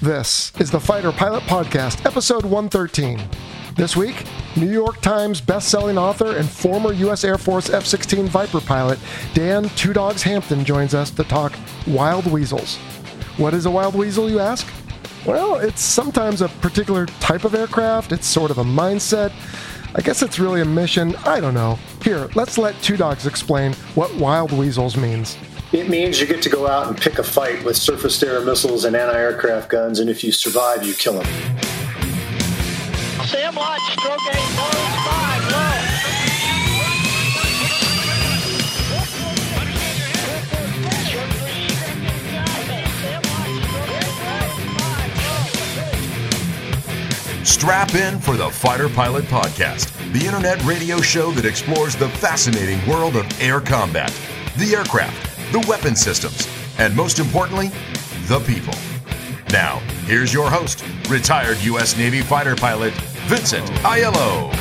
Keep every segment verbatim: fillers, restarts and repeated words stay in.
This is the Fighter Pilot Podcast, episode one thirteen. This week, New York Times best-selling author and former U S Air Force F sixteen Viper pilot Dan Two Dogs Hampton joins us to talk wild weasels. What is a wild weasel, you ask? Well, it's sometimes a particular type of aircraft. It's sort of a mindset. I guess it's really a mission. I don't know. Here, let's let Two Dogs explain what wild weasels means. It means you get to go out and pick a fight with surface to air missiles and anti-aircraft guns, and if you survive, you kill them. Sam Lodge, stroke eight, nose five, low. Strap in for the Fighter Pilot Podcast, the internet radio show that explores the fascinating world of air combat, the aircraft, the weapon systems, and most importantly, the people. Now, here's your host, retired U S Navy fighter pilot, Vincent Aiello.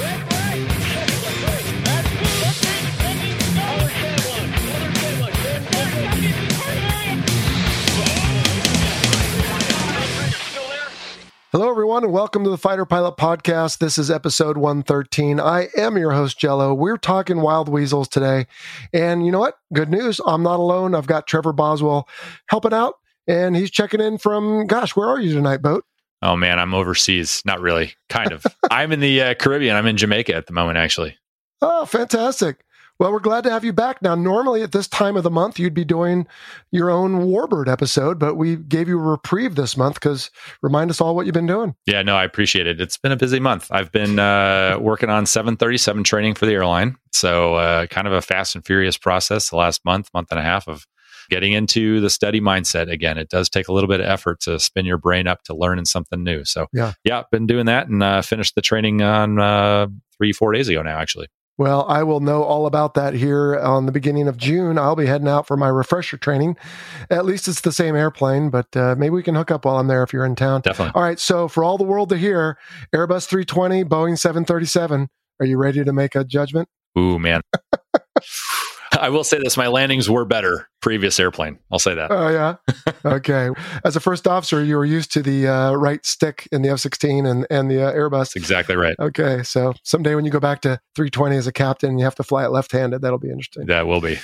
Hello, everyone, and welcome to the Fighter Pilot Podcast. This is episode one thirteen. I am your host, Jello. We're talking wild weasels today. And you know what? Good news. I'm not alone. I've got Trevor Boswell helping out, and he's checking in from, gosh, where are you tonight, Boat? Oh, man, I'm overseas. Not really. Kind of. I'm in the uh, Caribbean. I'm in Jamaica at the moment, actually. Oh, fantastic. Well, we're glad to have you back. Now, normally at this time of the month, you'd be doing your own Warbird episode, but we gave you a reprieve this month because remind us all what you've been doing. Yeah, no, I appreciate it. It's been a busy month. I've been uh, working on seven thirty-seven training for the airline. So uh, kind of a fast and furious process the last month, month and a half of getting into the study mindset again. It does take a little bit of effort to spin your brain up to learning something new. So yeah, yeah been doing that and uh, finished the training on uh, three, four days ago now, actually. Well, I will know all about that here on the beginning of June. I'll be heading out for my refresher training. At least it's the same airplane, but uh, maybe we can hook up while I'm there if you're in town. Definitely. All right. So for all the world to hear, Airbus three twenty, Boeing seven thirty-seven. Are you ready to make a judgment? Ooh, man. I will say this. My landings were better previous airplane. I'll say that. Oh, yeah. Okay. As a first officer, you were used to the uh, right stick in the F sixteen and, and the uh, Airbus. Exactly right. Okay. So someday when you go back to three twenty as a captain, you have to fly it left-handed. That'll be interesting. That will be.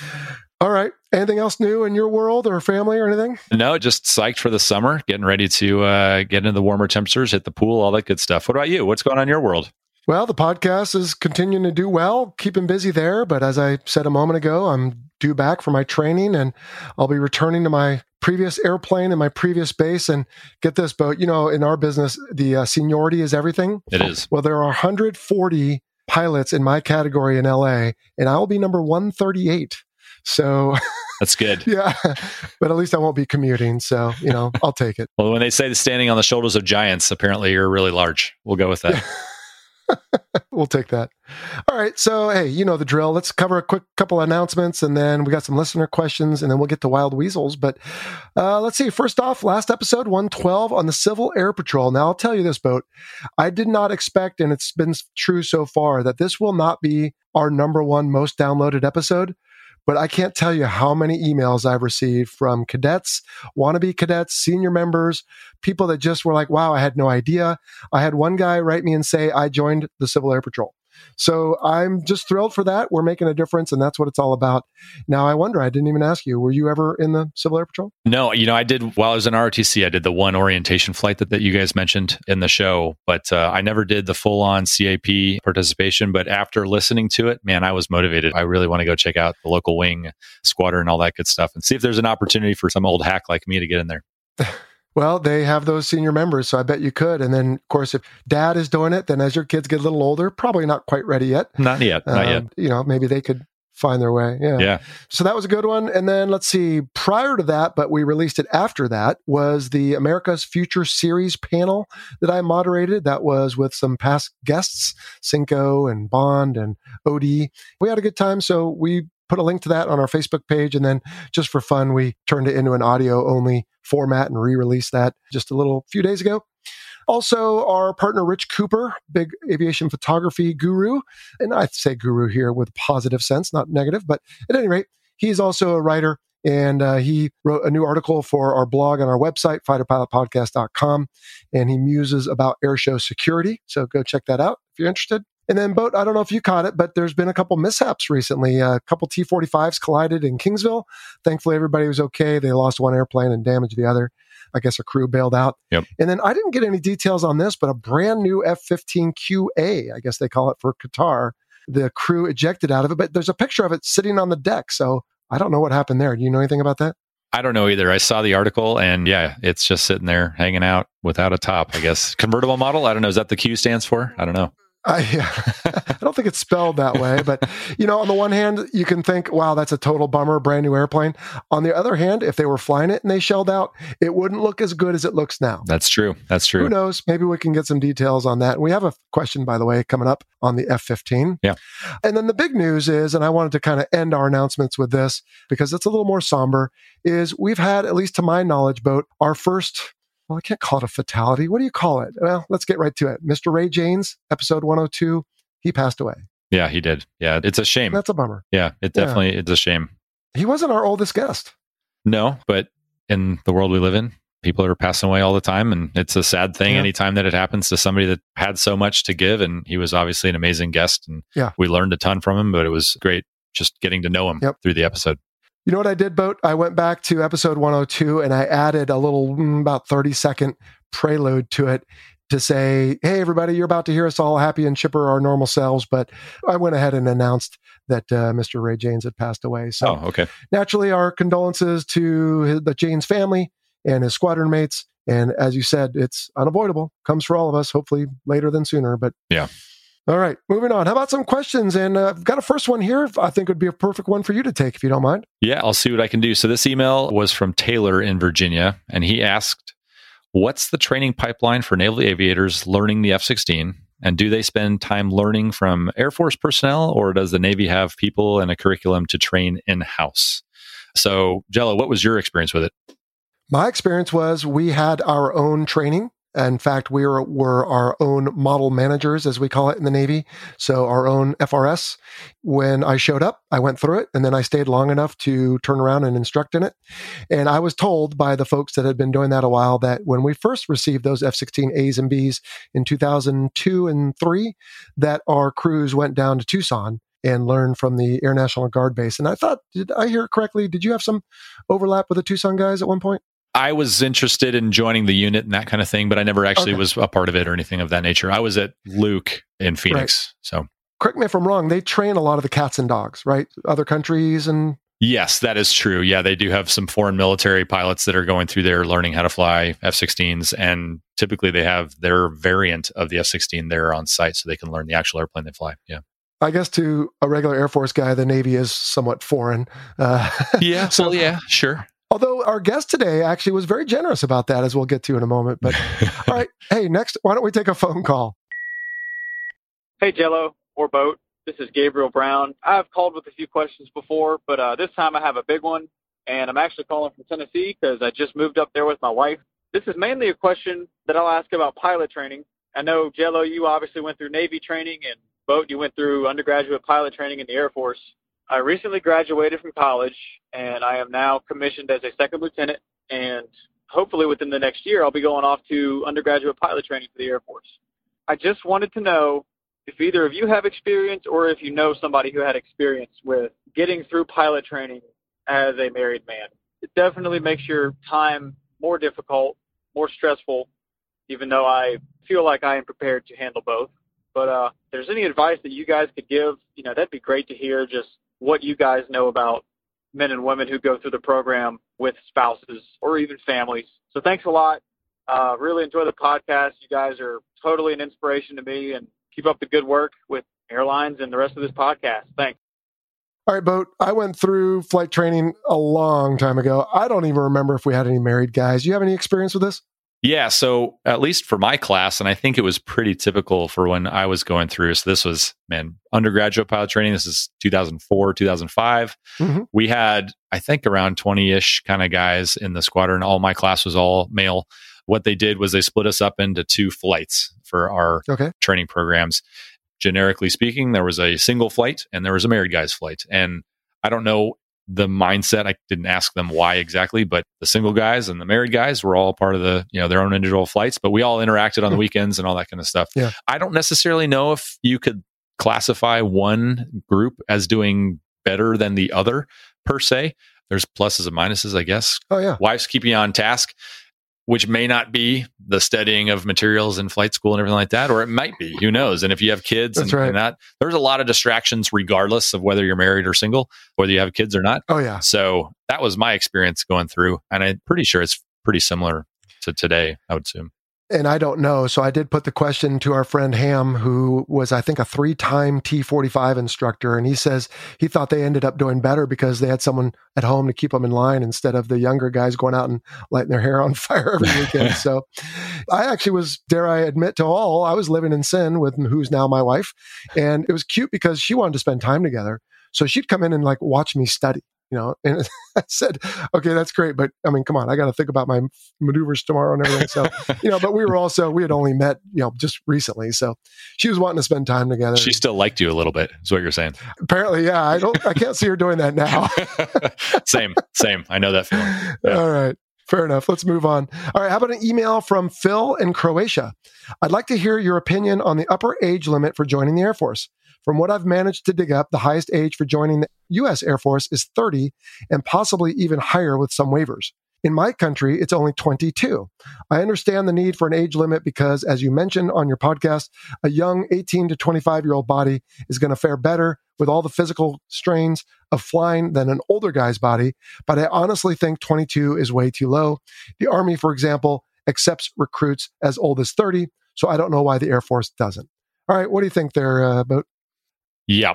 All right. Anything else new in your world or family or anything? No, just psyched for the summer, getting ready to uh, get into the warmer temperatures, hit the pool, all that good stuff. What about you? What's going on in your world? Well, the podcast is continuing to do well, keeping busy there. But as I said a moment ago, I'm due back for my training and I'll be returning to my previous airplane and my previous base. And get this, Boat, you know, in our business, the uh, seniority is everything. It is. Well, there are one hundred forty pilots in my category in L A, and I will be number one thirty-eight. So that's good. Yeah. But at least I won't be commuting. So, you know, I'll take it. Well, when they say the standing on the shoulders of giants, apparently you're really large. We'll go with that. Yeah. We'll take that. All right. So, hey, you know the drill. Let's cover a quick couple of announcements, and then we got some listener questions, and then we'll get to wild weasels. But uh, let's see. First off, last episode, one twelve on the Civil Air Patrol. Now, I'll tell you this, Boat. I did not expect, and it's been true so far, that this will not be our number one most downloaded episode. But I can't tell you how many emails I've received from cadets, wannabe cadets, senior members, people that just were like, wow, I had no idea. I had one guy write me and say, I joined the Civil Air Patrol. So I'm just thrilled for that. We're making a difference, and that's what it's all about. Now, I wonder, I didn't even ask you, were you ever in the Civil Air Patrol? No, you know, I did, while I was in R O T C, I did the one orientation flight that, that you guys mentioned in the show, but uh, I never did the full-on C A P participation. But after listening to it, man, I was motivated. I really want to go check out the local wing, squadron, and all that good stuff, and see if there's an opportunity for some old hack like me to get in there. Well, they have those senior members, so I bet you could. And then, of course, if dad is doing it, then as your kids get a little older, probably not quite ready yet. Not yet. Not um, yet. You know, maybe they could find their way. Yeah. yeah. So that was a good one. And then let's see, prior to that, but we released it after that, was the America's Future Series panel that I moderated. That was with some past guests, Cinco and Bond and Odie. We had a good time. So we put a link to that on our Facebook page. And then just for fun, we turned it into an audio only format and re-released that just a little few days ago. Also, our partner, Rich Cooper, big aviation photography guru. And I say guru here with positive sense, not negative. But at any rate, he's also a writer. And uh, he wrote a new article for our blog on our website, fighter pilot podcast dot com. And he muses about airshow security. So go check that out if you're interested. And then, Boat, I don't know if you caught it, but there's been a couple mishaps recently. A couple T forty-fives collided in Kingsville. Thankfully, everybody was okay. They lost one airplane and damaged the other. I guess a crew bailed out. Yep. And then I didn't get any details on this, but a brand new F fifteen Q A, I guess they call it, for Qatar, the crew ejected out of it. But there's a picture of it sitting on the deck. So I don't know what happened there. Do you know anything about that? I don't know either. I saw the article and yeah, it's just sitting there hanging out without a top, I guess. Convertible model? I don't know. Is that the Q stands for? I don't know. I, yeah. I don't think it's spelled that way, but you know, on the one hand, you can think, wow, that's a total bummer, brand new airplane. On the other hand, if they were flying it and they shelled out, it wouldn't look as good as it looks now. That's true. That's true. Who knows? Maybe we can get some details on that. We have a question, by the way, coming up on the F fifteen. Yeah. And then the big news is, and I wanted to kind of end our announcements with this because it's a little more somber, is we've had, at least to my knowledge, Boat, our first... Well, I can't call it a fatality. What do you call it? Well, let's get right to it. Mister Ray James, episode one oh two, he passed away. Yeah, he did. Yeah, it's a shame. That's a bummer. Yeah, it definitely yeah. it's a shame. He wasn't our oldest guest. No, but in the world we live in, people are passing away all the time, and it's a sad thing yeah. anytime that it happens to somebody that had so much to give, and he was obviously an amazing guest, and yeah. we learned a ton from him, but it was great just getting to know him yep. through the episode. You know what I did, Boat? I went back to episode one oh two and I added a little, about thirty second prelude to it to say, hey, everybody, you're about to hear us all happy and chipper, our normal selves. But I went ahead and announced that uh, Mister Ray James had passed away. So oh, okay. naturally, our condolences to his, the James family and his squadron mates. And as you said, it's unavoidable. Comes for all of us, hopefully later than sooner. But yeah. All right, moving on. How about some questions? And uh, I've got a first one here. I think would be a perfect one for you to take, if you don't mind. Yeah, I'll see what I can do. So this email was from Taylor in Virginia, and he asked, what's the training pipeline for naval aviators learning the F sixteen? And do they spend time learning from Air Force personnel, or does the Navy have people and a curriculum to train in-house? So, Jello, what was your experience with it? My experience was we had our own training. In fact, we were, were our own model managers, as we call it in the Navy. So our own F R S. When I showed up, I went through it, and then I stayed long enough to turn around and instruct in it. And I was told by the folks that had been doing that a while that when we first received those F sixteen A's and B's in two thousand two and three, that our crews went down to Tucson and learned from the Air National Guard base. And I thought, did I hear it correctly? Did you have some overlap with the Tucson guys at one point? I was interested in joining the unit and that kind of thing, but I never actually okay. was a part of it or anything of that nature. I was at Luke in Phoenix. Right. So, correct me if I'm wrong. They train a lot of the cats and dogs, right? Other countries and... Yes, that is true. Yeah, they do have some foreign military pilots that are going through there learning how to fly F sixteens, and typically they have their variant of the F sixteen there on site so they can learn the actual airplane they fly. Yeah. I guess to a regular Air Force guy, the Navy is somewhat foreign. Uh, yeah, so well, yeah, sure. Although our guest today actually was very generous about that, as we'll get to in a moment. But all right, hey, next, why don't we take a phone call? Hey, Jello or Boat, this is Gabriel Brown. I've called with a few questions before, but uh, this time I have a big one, and I'm actually calling from Tennessee because I just moved up there with my wife. This is mainly a question that I'll ask about pilot training. I know, Jello, you obviously went through Navy training, and Boat, you went through undergraduate pilot training in the Air Force. I recently graduated from college, and I am now commissioned as a second lieutenant, and hopefully within the next year, I'll be going off to undergraduate pilot training for the Air Force. I just wanted to know if either of you have experience or if you know somebody who had experience with getting through pilot training as a married man. It definitely makes your time more difficult, more stressful, even though I feel like I am prepared to handle both. But uh, if there's any advice that you guys could give, you know, that'd be great to hear, just what you guys know about men and women who go through the program with spouses or even families. So thanks a lot. Uh, really enjoy the podcast. You guys are totally an inspiration to me, and keep up the good work with airlines and the rest of this podcast. Thanks. All right, Boat, I went through flight training a long time ago. I don't even remember if we had any married guys. You have any experience with this? Yeah, so at least for my class, and I think it was pretty typical for when I was going through. So this was, man, undergraduate pilot training. This is two thousand four, two thousand five. Mm-hmm. We had, I think, around twenty-ish kind of guys in the squadron. All my class was all male. What they did was they split us up into two flights for our okay. training programs. Generically speaking, there was a single flight and there was a married guy's flight. And I don't know the mindset. I didn't ask them why exactly, but the single guys and the married guys were all part of the, you know, their own individual flights, but we all interacted on the weekends and all that kind of stuff. Yeah. I don't necessarily know if you could classify one group as doing better than the other per se. There's pluses and minuses, I guess. Oh yeah. Wives keep you on task, which may not be the studying of materials in flight school and everything like that, or it might be, who knows? And if you have kids and, right. and that, there's a lot of distractions regardless of whether you're married or single, whether you have kids or not. Oh, yeah. So that was my experience going through. And I'm pretty sure it's pretty similar to today, I would assume. And I don't know. So I did put the question to our friend Ham, who was, I think, a three-time T forty-five instructor. And he says he thought they ended up doing better because they had someone at home to keep them in line instead of the younger guys going out and lighting their hair on fire every weekend. So I actually was, dare I admit to all, I was living in sin with who's now my wife. And it was cute because she wanted to spend time together. So she'd come in and like watch me study. You know, and I said, okay, that's great. But I mean, come on, I got to think about my maneuvers tomorrow and everything. So, you know, but we were also, we had only met, you know, just recently. So she was wanting to spend time together. She still liked you a little bit is what you're saying. Apparently. Yeah. I don't, I can't see her doing that now. same, same. I know that feeling. Yeah. All right. Fair enough. Let's move on. All right. How about an email from Phil in Croatia? I'd like to hear your opinion on the upper age limit for joining the Air Force. From what I've managed to dig up, the highest age for joining the U S Air Force is thirty and possibly even higher with some waivers. In my country, it's only twenty-two. I understand the need for an age limit because, as you mentioned on your podcast, a young eighteen to twenty-five-year-old body is going to fare better with all the physical strains of flying than an older guy's body, but I honestly think twenty-two is way too low. The Army, for example, accepts recruits as old as thirty, so I don't know why the Air Force doesn't. All right, what do you think there, uh, Boat? Yeah.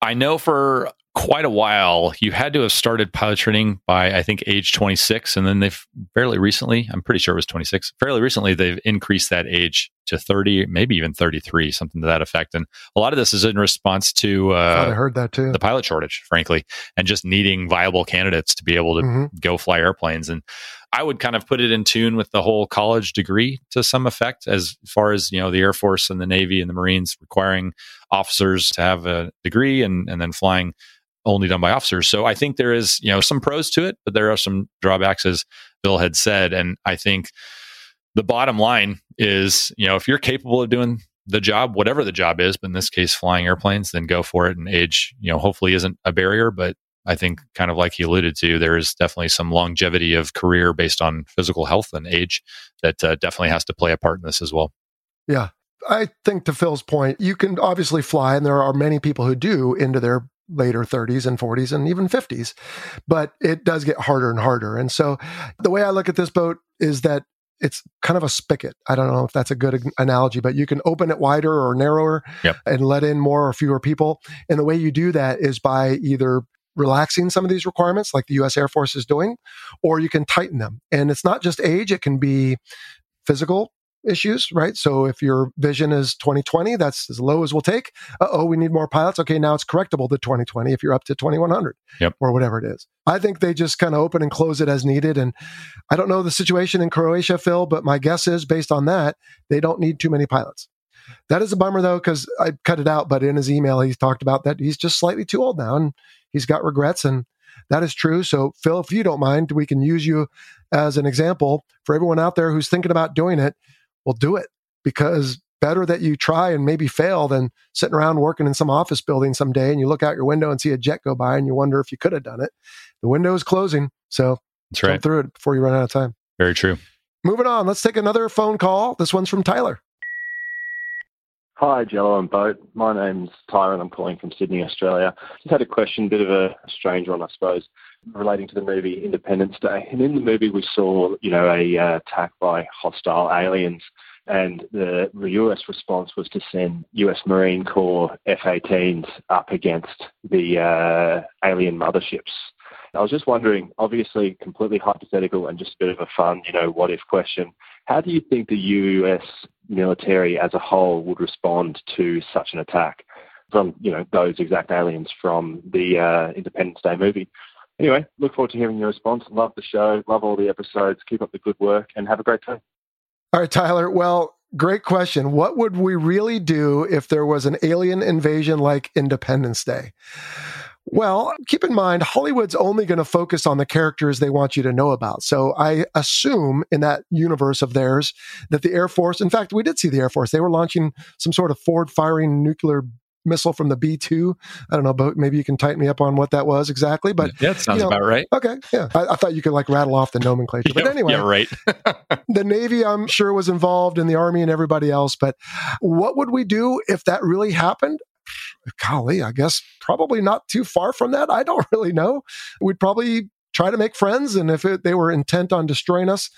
I know for quite a while, you had to have started pilot training by, I think, age twenty-six. And then they've fairly recently, I'm pretty sure it was twenty-six, fairly recently, they've increased that age to thirty, maybe even thirty-three, something to that effect. And a lot of this is in response to uh, I heard that too. The pilot shortage, frankly, and just needing viable candidates to be able to mm-hmm. go fly airplanes. And I would kind of put it in tune with the whole college degree to some effect, as far as, you know, the Air Force and the Navy and the Marines requiring officers to have a degree and, and then flying only done by officers. So I think there is, you know, some pros to it, but there are some drawbacks, as Bill had said. And I think the bottom line is, you know, if you're capable of doing the job, whatever the job is, but in this case, flying airplanes, then go for it. And age, you know, hopefully isn't a barrier, but I think kind of like he alluded to, there is definitely some longevity of career based on physical health and age that uh, definitely has to play a part in this as well. Yeah. I think to Phil's point, you can obviously fly, and there are many people who do into their later thirties and forties and even fifties, but it does get harder and harder. And so the way I look at this, Boat, is that it's kind of a spigot. I don't know if that's a good analogy, but you can open it wider or narrower yep. and let in more or fewer people. And the way you do that is by either relaxing some of these requirements like the U S Air Force is doing, or you can tighten them. And it's not just age, it can be physical issues, right? So if your vision is twenty twenty, that's as low as we'll take. Uh-oh, we need more pilots. Okay, now it's correctable to twenty twenty if you're up to twenty-one hundred yep. or whatever it is. I think they just kind of open and close it as needed. And I don't know the situation in Croatia, Phil, but my guess is based on that, they don't need too many pilots. That is a bummer though, because I cut it out, but in his email, he's talked about that he's just slightly too old now and he's got regrets, and that is true. So Phil, if you don't mind, we can use you as an example for everyone out there who's thinking about doing it. Well, do it, because better that you try and maybe fail than sitting around working in some office building someday and you look out your window and see a jet go by and you wonder if you could have done it. The window is closing, so that's right. Jump through it before you run out of time. Very true. Moving on, let's take another phone call. This one's from Tyler. Hi, Jello and Boat. My name's Tyler and I'm calling from Sydney, Australia. Just had a question, bit of a strange one, I suppose, relating to the movie Independence Day. And in the movie, we saw, you know, a uh, attack by hostile aliens. And the, the U S response was to send U S Marine Corps F eighteens up against the uh, alien motherships. I was just wondering, obviously completely hypothetical and just a bit of a fun, you know, what if question. How do you think the U S military as a whole would respond to such an attack from, you know, those exact aliens from the uh, Independence Day movie? Anyway, look forward to hearing your response. Love the show. Love all the episodes. Keep up the good work and have a great time. All right, Tyler. Well, great question. What would we really do if there was an alien invasion like Independence Day? Well, keep in mind, Hollywood's only going to focus on the characters they want you to know about. So I assume in that universe of theirs that the Air Force, in fact, we did see the Air Force. They were launching some sort of forward-firing nuclear missile from the B two. I don't know, but maybe you can tighten me up on what that was exactly. But that sounds you know, about right. Okay, yeah. I, I thought you could like rattle off the nomenclature, but anyway, yeah, right. The Navy, I'm sure, was involved, and the Army, and everybody else. But what would we do if that really happened? Golly, I guess probably not too far from that. I don't really know. We'd probably try to make friends, and if it, they were intent on destroying us,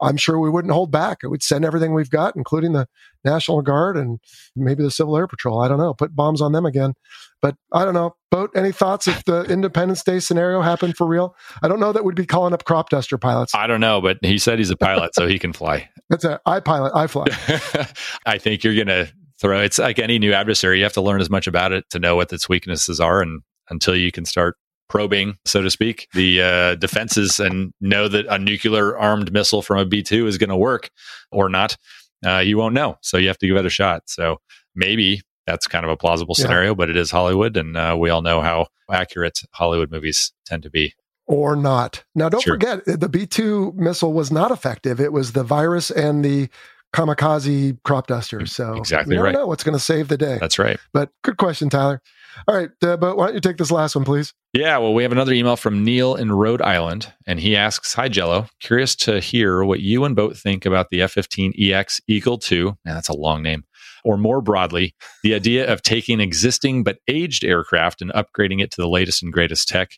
I'm sure we wouldn't hold back. It would send everything we've got, including the National Guard and maybe the Civil Air Patrol. I don't know. Put bombs on them again. But I don't know. Boat, any thoughts if the Independence Day scenario happened for real? I don't know that we'd be calling up crop duster pilots. I don't know, but he said he's a pilot, so he can fly. That's it. I pilot. I fly. I think you're going to throw... It's like any new adversary. You have to learn as much about it to know what its weaknesses are, and until you can start probing, so to speak, the uh, defenses and know that a nuclear armed missile from a B two is going to work or not, uh, you won't know. So you have to give it a shot. So maybe that's kind of a plausible scenario, yeah. But it is Hollywood, and uh, we all know how accurate Hollywood movies tend to be. Or not. Now, don't sure. forget, the B two missile was not effective. It was the virus and the kamikaze crop duster. So exactly you right. Don't know what's going to save the day. That's right. But good question, Tyler. All right, uh, but why don't you take this last one, please? Yeah, well, we have another email from Neil in Rhode Island, and he asks, "Hi, Jello. Curious to hear what you and both think about the F fifteen E X Eagle two, now that's a long name, or more broadly, the idea of taking existing but aged aircraft and upgrading it to the latest and greatest tech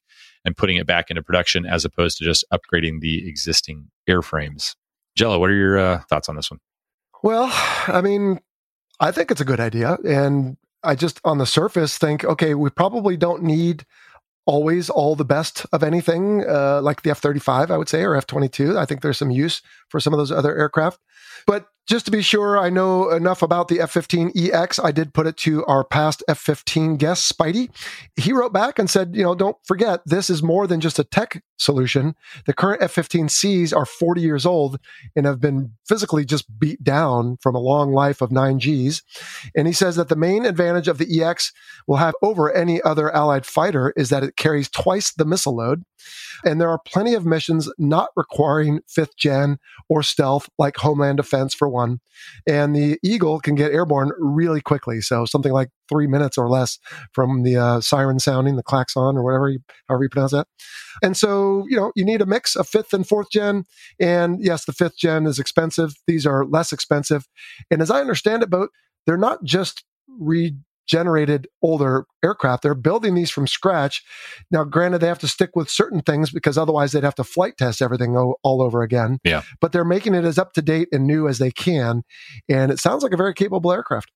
and putting it back into production as opposed to just upgrading the existing airframes." Jello, what are your uh, thoughts on this one? Well, I mean, I think it's a good idea, and I just, on the surface, think, okay, we probably don't need always all the best of anything, uh, like the F thirty-five, I would say, or F twenty-two. I think there's some use for some of those other aircraft. But just to be sure I know enough about the F fifteen E X, I did put it to our past F fifteen guest, Spidey. He wrote back and said, you know, don't forget, this is more than just a tech solution. The current F fifteen Cs are forty years old and have been physically just beat down from a long life of nine Gs. And he says that the main advantage of the E X will have over any other allied fighter is that it carries twice the missile load. And there are plenty of missions not requiring fifth gen or stealth, like Homeland Defense for one. And the Eagle can get airborne really quickly. So something like three minutes or less from the uh, siren sounding, the klaxon or whatever, you, however you pronounce that. And so, you know, you need a mix of fifth and fourth gen. And yes, the fifth gen is expensive. These are less expensive. And as I understand it, Boat, they're not just re- generated older aircraft. They're building these from scratch. Now, granted, they have to stick with certain things because otherwise they'd have to flight test everything all over again. Yeah. But they're making it as up to date and new as they can. And it sounds like a very capable aircraft.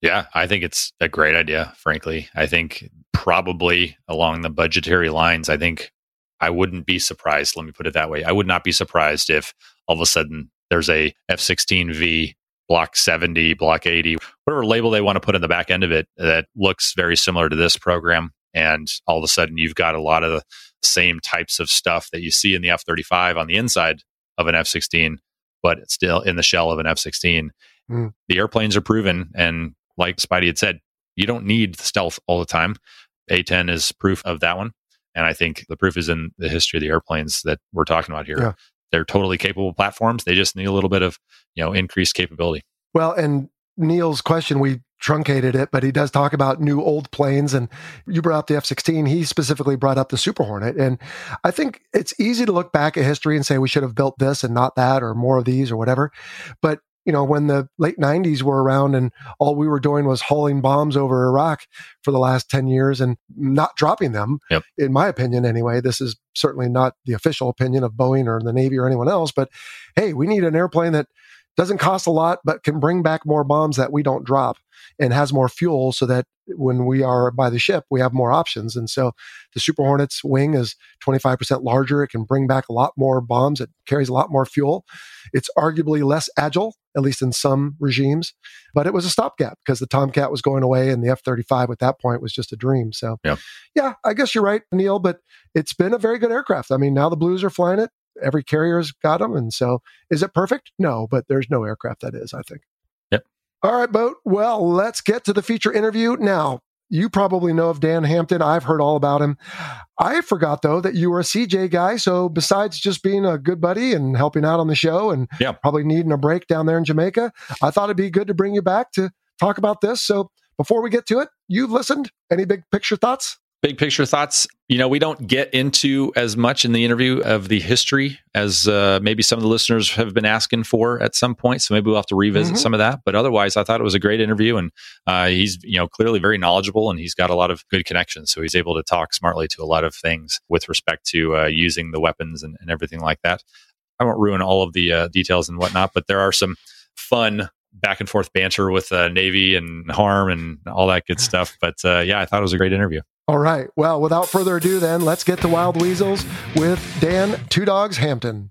Yeah, I think it's a great idea, frankly. I think probably along the budgetary lines, I think I wouldn't be surprised. Let me put it that way. I would not be surprised if all of a sudden there's a F sixteen V Block seventy, Block eighty, whatever label they want to put in the back end of it that looks very similar to this program. And all of a sudden, you've got a lot of the same types of stuff that you see in the F thirty-five on the inside of an F sixteen, but it's still in the shell of an F sixteen. Mm. The airplanes are proven. And like Spidey had said, you don't need stealth all the time. A ten is proof of that one. And I think the proof is in the history of the airplanes that we're talking about here. Yeah. They're totally capable platforms. They just need a little bit of, you know, increased capability. Well, and Neil's question, we truncated it, but he does talk about new old planes. And you brought up the F sixteen. He specifically brought up the Super Hornet. And I think it's easy to look back at history and say we should have built this and not that or more of these or whatever. But you know, when the late nineties were around and all we were doing was hauling bombs over Iraq for the last ten years and not dropping them, yep. In my opinion anyway, this is certainly not the official opinion of Boeing or the Navy or anyone else, but hey, we need an airplane that doesn't cost a lot, but can bring back more bombs that we don't drop, and has more fuel so that when we are by the ship, we have more options. And so the Super Hornet's wing is twenty-five percent larger. It can bring back a lot more bombs. It carries a lot more fuel. It's arguably less agile, at least in some regimes, but it was a stopgap because the Tomcat was going away and the F thirty-five at that point was just a dream. So yeah. yeah, I guess you're right, Neil, but it's been a very good aircraft. I mean, now the Blues are flying it. Every carrier's got them. And so is it perfect? No, but there's no aircraft that is, I think. All right, Boat. Well, let's get to the feature interview. Now, you probably know of Dan Hampton. I've heard all about him. I forgot, though, that you were a C J guy. So besides just being a good buddy and helping out on the show and yeah. probably needing a break down there in Jamaica, I thought it'd be good to bring you back to talk about this. So before we get to it, you've listened. Any big picture thoughts? Big picture thoughts. You know, we don't get into as much in the interview of the history as uh, maybe some of the listeners have been asking for at some point. So maybe we'll have to revisit mm-hmm. some of that. But otherwise, I thought it was a great interview. And uh, he's, you know, clearly very knowledgeable and he's got a lot of good connections. So he's able to talk smartly to a lot of things with respect to uh, using the weapons and, and everything like that. I won't ruin all of the uh, details and whatnot, but there are some fun back and forth banter with uh, Navy and Harm and all that good stuff. But uh, yeah, I thought it was a great interview. All right. Well, without further ado, then, let's get to Wild Weasels with Dan Two Dogs Hampton.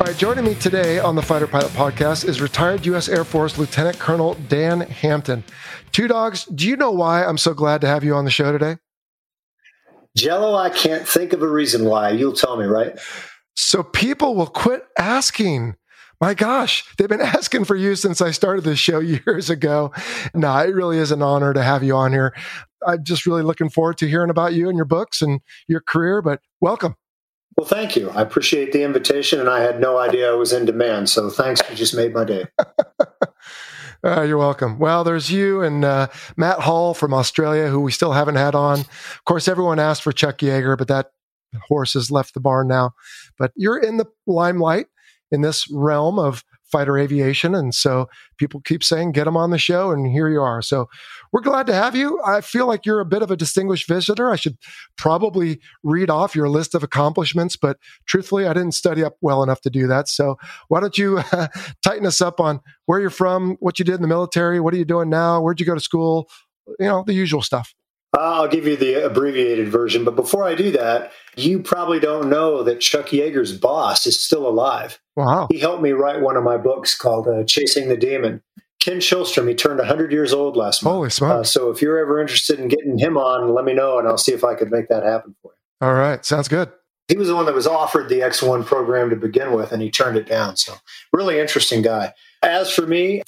All right. Joining me today on the Fighter Pilot Podcast is retired U S Air Force Lieutenant Colonel Dan Hampton. Two Dogs, do you know why I'm so glad to have you on the show today? Jello, I can't think of a reason why. You'll tell me, right? So people will quit asking. My gosh, they've been asking for you since I started this show years ago. No, it really is an honor to have you on here. I'm just really looking forward to hearing about you and your books and your career, but welcome. Well, thank you. I appreciate the invitation, and I had no idea I was in demand, so thanks. You just made my day. Uh, you're welcome. Well, there's you and uh, Matt Hall from Australia, who we still haven't had on. Of course, everyone asked for Chuck Yeager, but that horse has left the barn now. But you're in the limelight in this realm of fighter aviation. And so people keep saying, get them on the show, and here you are. So we're glad to have you. I feel like you're a bit of a distinguished visitor. I should probably read off your list of accomplishments, but truthfully, I didn't study up well enough to do that. So why don't you uh, tighten us up on where you're from, what you did in the military, what are you doing now, where'd you go to school, you know, the usual stuff. I'll give you the abbreviated version, but before I do that, you probably don't know that Chuck Yeager's boss is still alive. Wow. He helped me write one of my books called uh, Chasing the Demon. Ken Shilstrom, he turned one hundred years old last month. Holy smokes. Uh, so if you're ever interested in getting him on, let me know, and I'll see if I could make that happen for you. All right. Sounds good. He was the one that was offered the X one program to begin with, and he turned it down. So really interesting guy. As for me,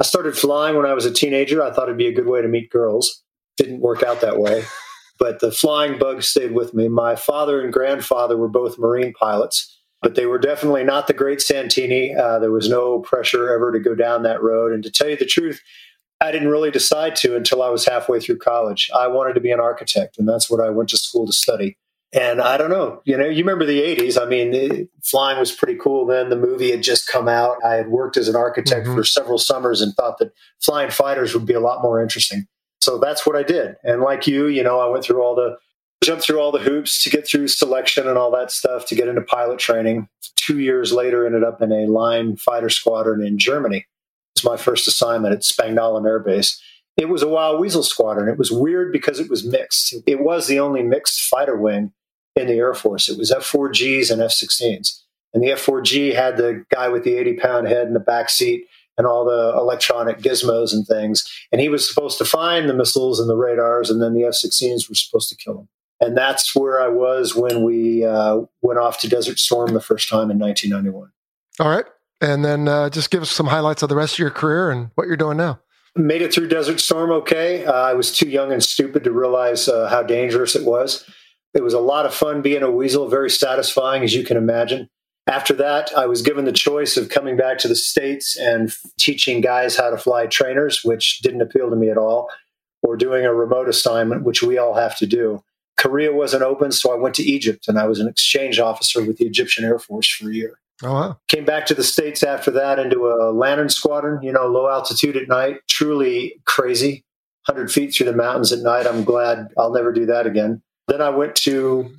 I started flying when I was a teenager. I thought it'd be a good way to meet girls. Didn't work out that way, but the flying bug stayed with me. My father and grandfather were both Marine pilots, but they were definitely not the great Santini. Uh, there was no pressure ever to go down that road. And to tell you the truth, I didn't really decide to until I was halfway through college. I wanted to be an architect, and that's what I went to school to study. And I don't know, you know, you remember the eighties. I mean, it, flying was pretty cool then. The movie had just come out. I had worked as an architect mm-hmm. for several summers and thought that flying fighters would be a lot more interesting. So that's what I did. And like you, you know, I went through all the, jumped through all the hoops to get through selection and all that stuff to get into pilot training. Two years later, ended up in a line fighter squadron in Germany. It was my first assignment at Spangdahlem Air Base. It was a Wild Weasel squadron. It was weird because it was mixed. It was the only mixed fighter wing in the Air Force. It was F four Gs and F sixteens. And the F four G had the guy with the eighty-pound head in the back seat and all the electronic gizmos and things. And he was supposed to find the missiles and the radars, and then the F sixteens were supposed to kill them. And that's where I was when we uh, went off to Desert Storm the first time in nineteen ninety-one. All right. And then uh, just give us some highlights of the rest of your career and what you're doing now. Made it through Desert Storm okay. Uh, I was too young and stupid to realize uh, how dangerous it was. It was a lot of fun being a weasel, very satisfying, as you can imagine. After that, I was given the choice of coming back to the States and f- teaching guys how to fly trainers, which didn't appeal to me at all, or doing a remote assignment, which we all have to do. Korea wasn't open, so I went to Egypt, and I was an exchange officer with the Egyptian Air Force for a year. Oh, wow. Came back to the States after that into a lantern squadron, you know, low altitude at night, truly crazy, one hundred feet through the mountains at night. I'm glad I'll never do that again. Then I went to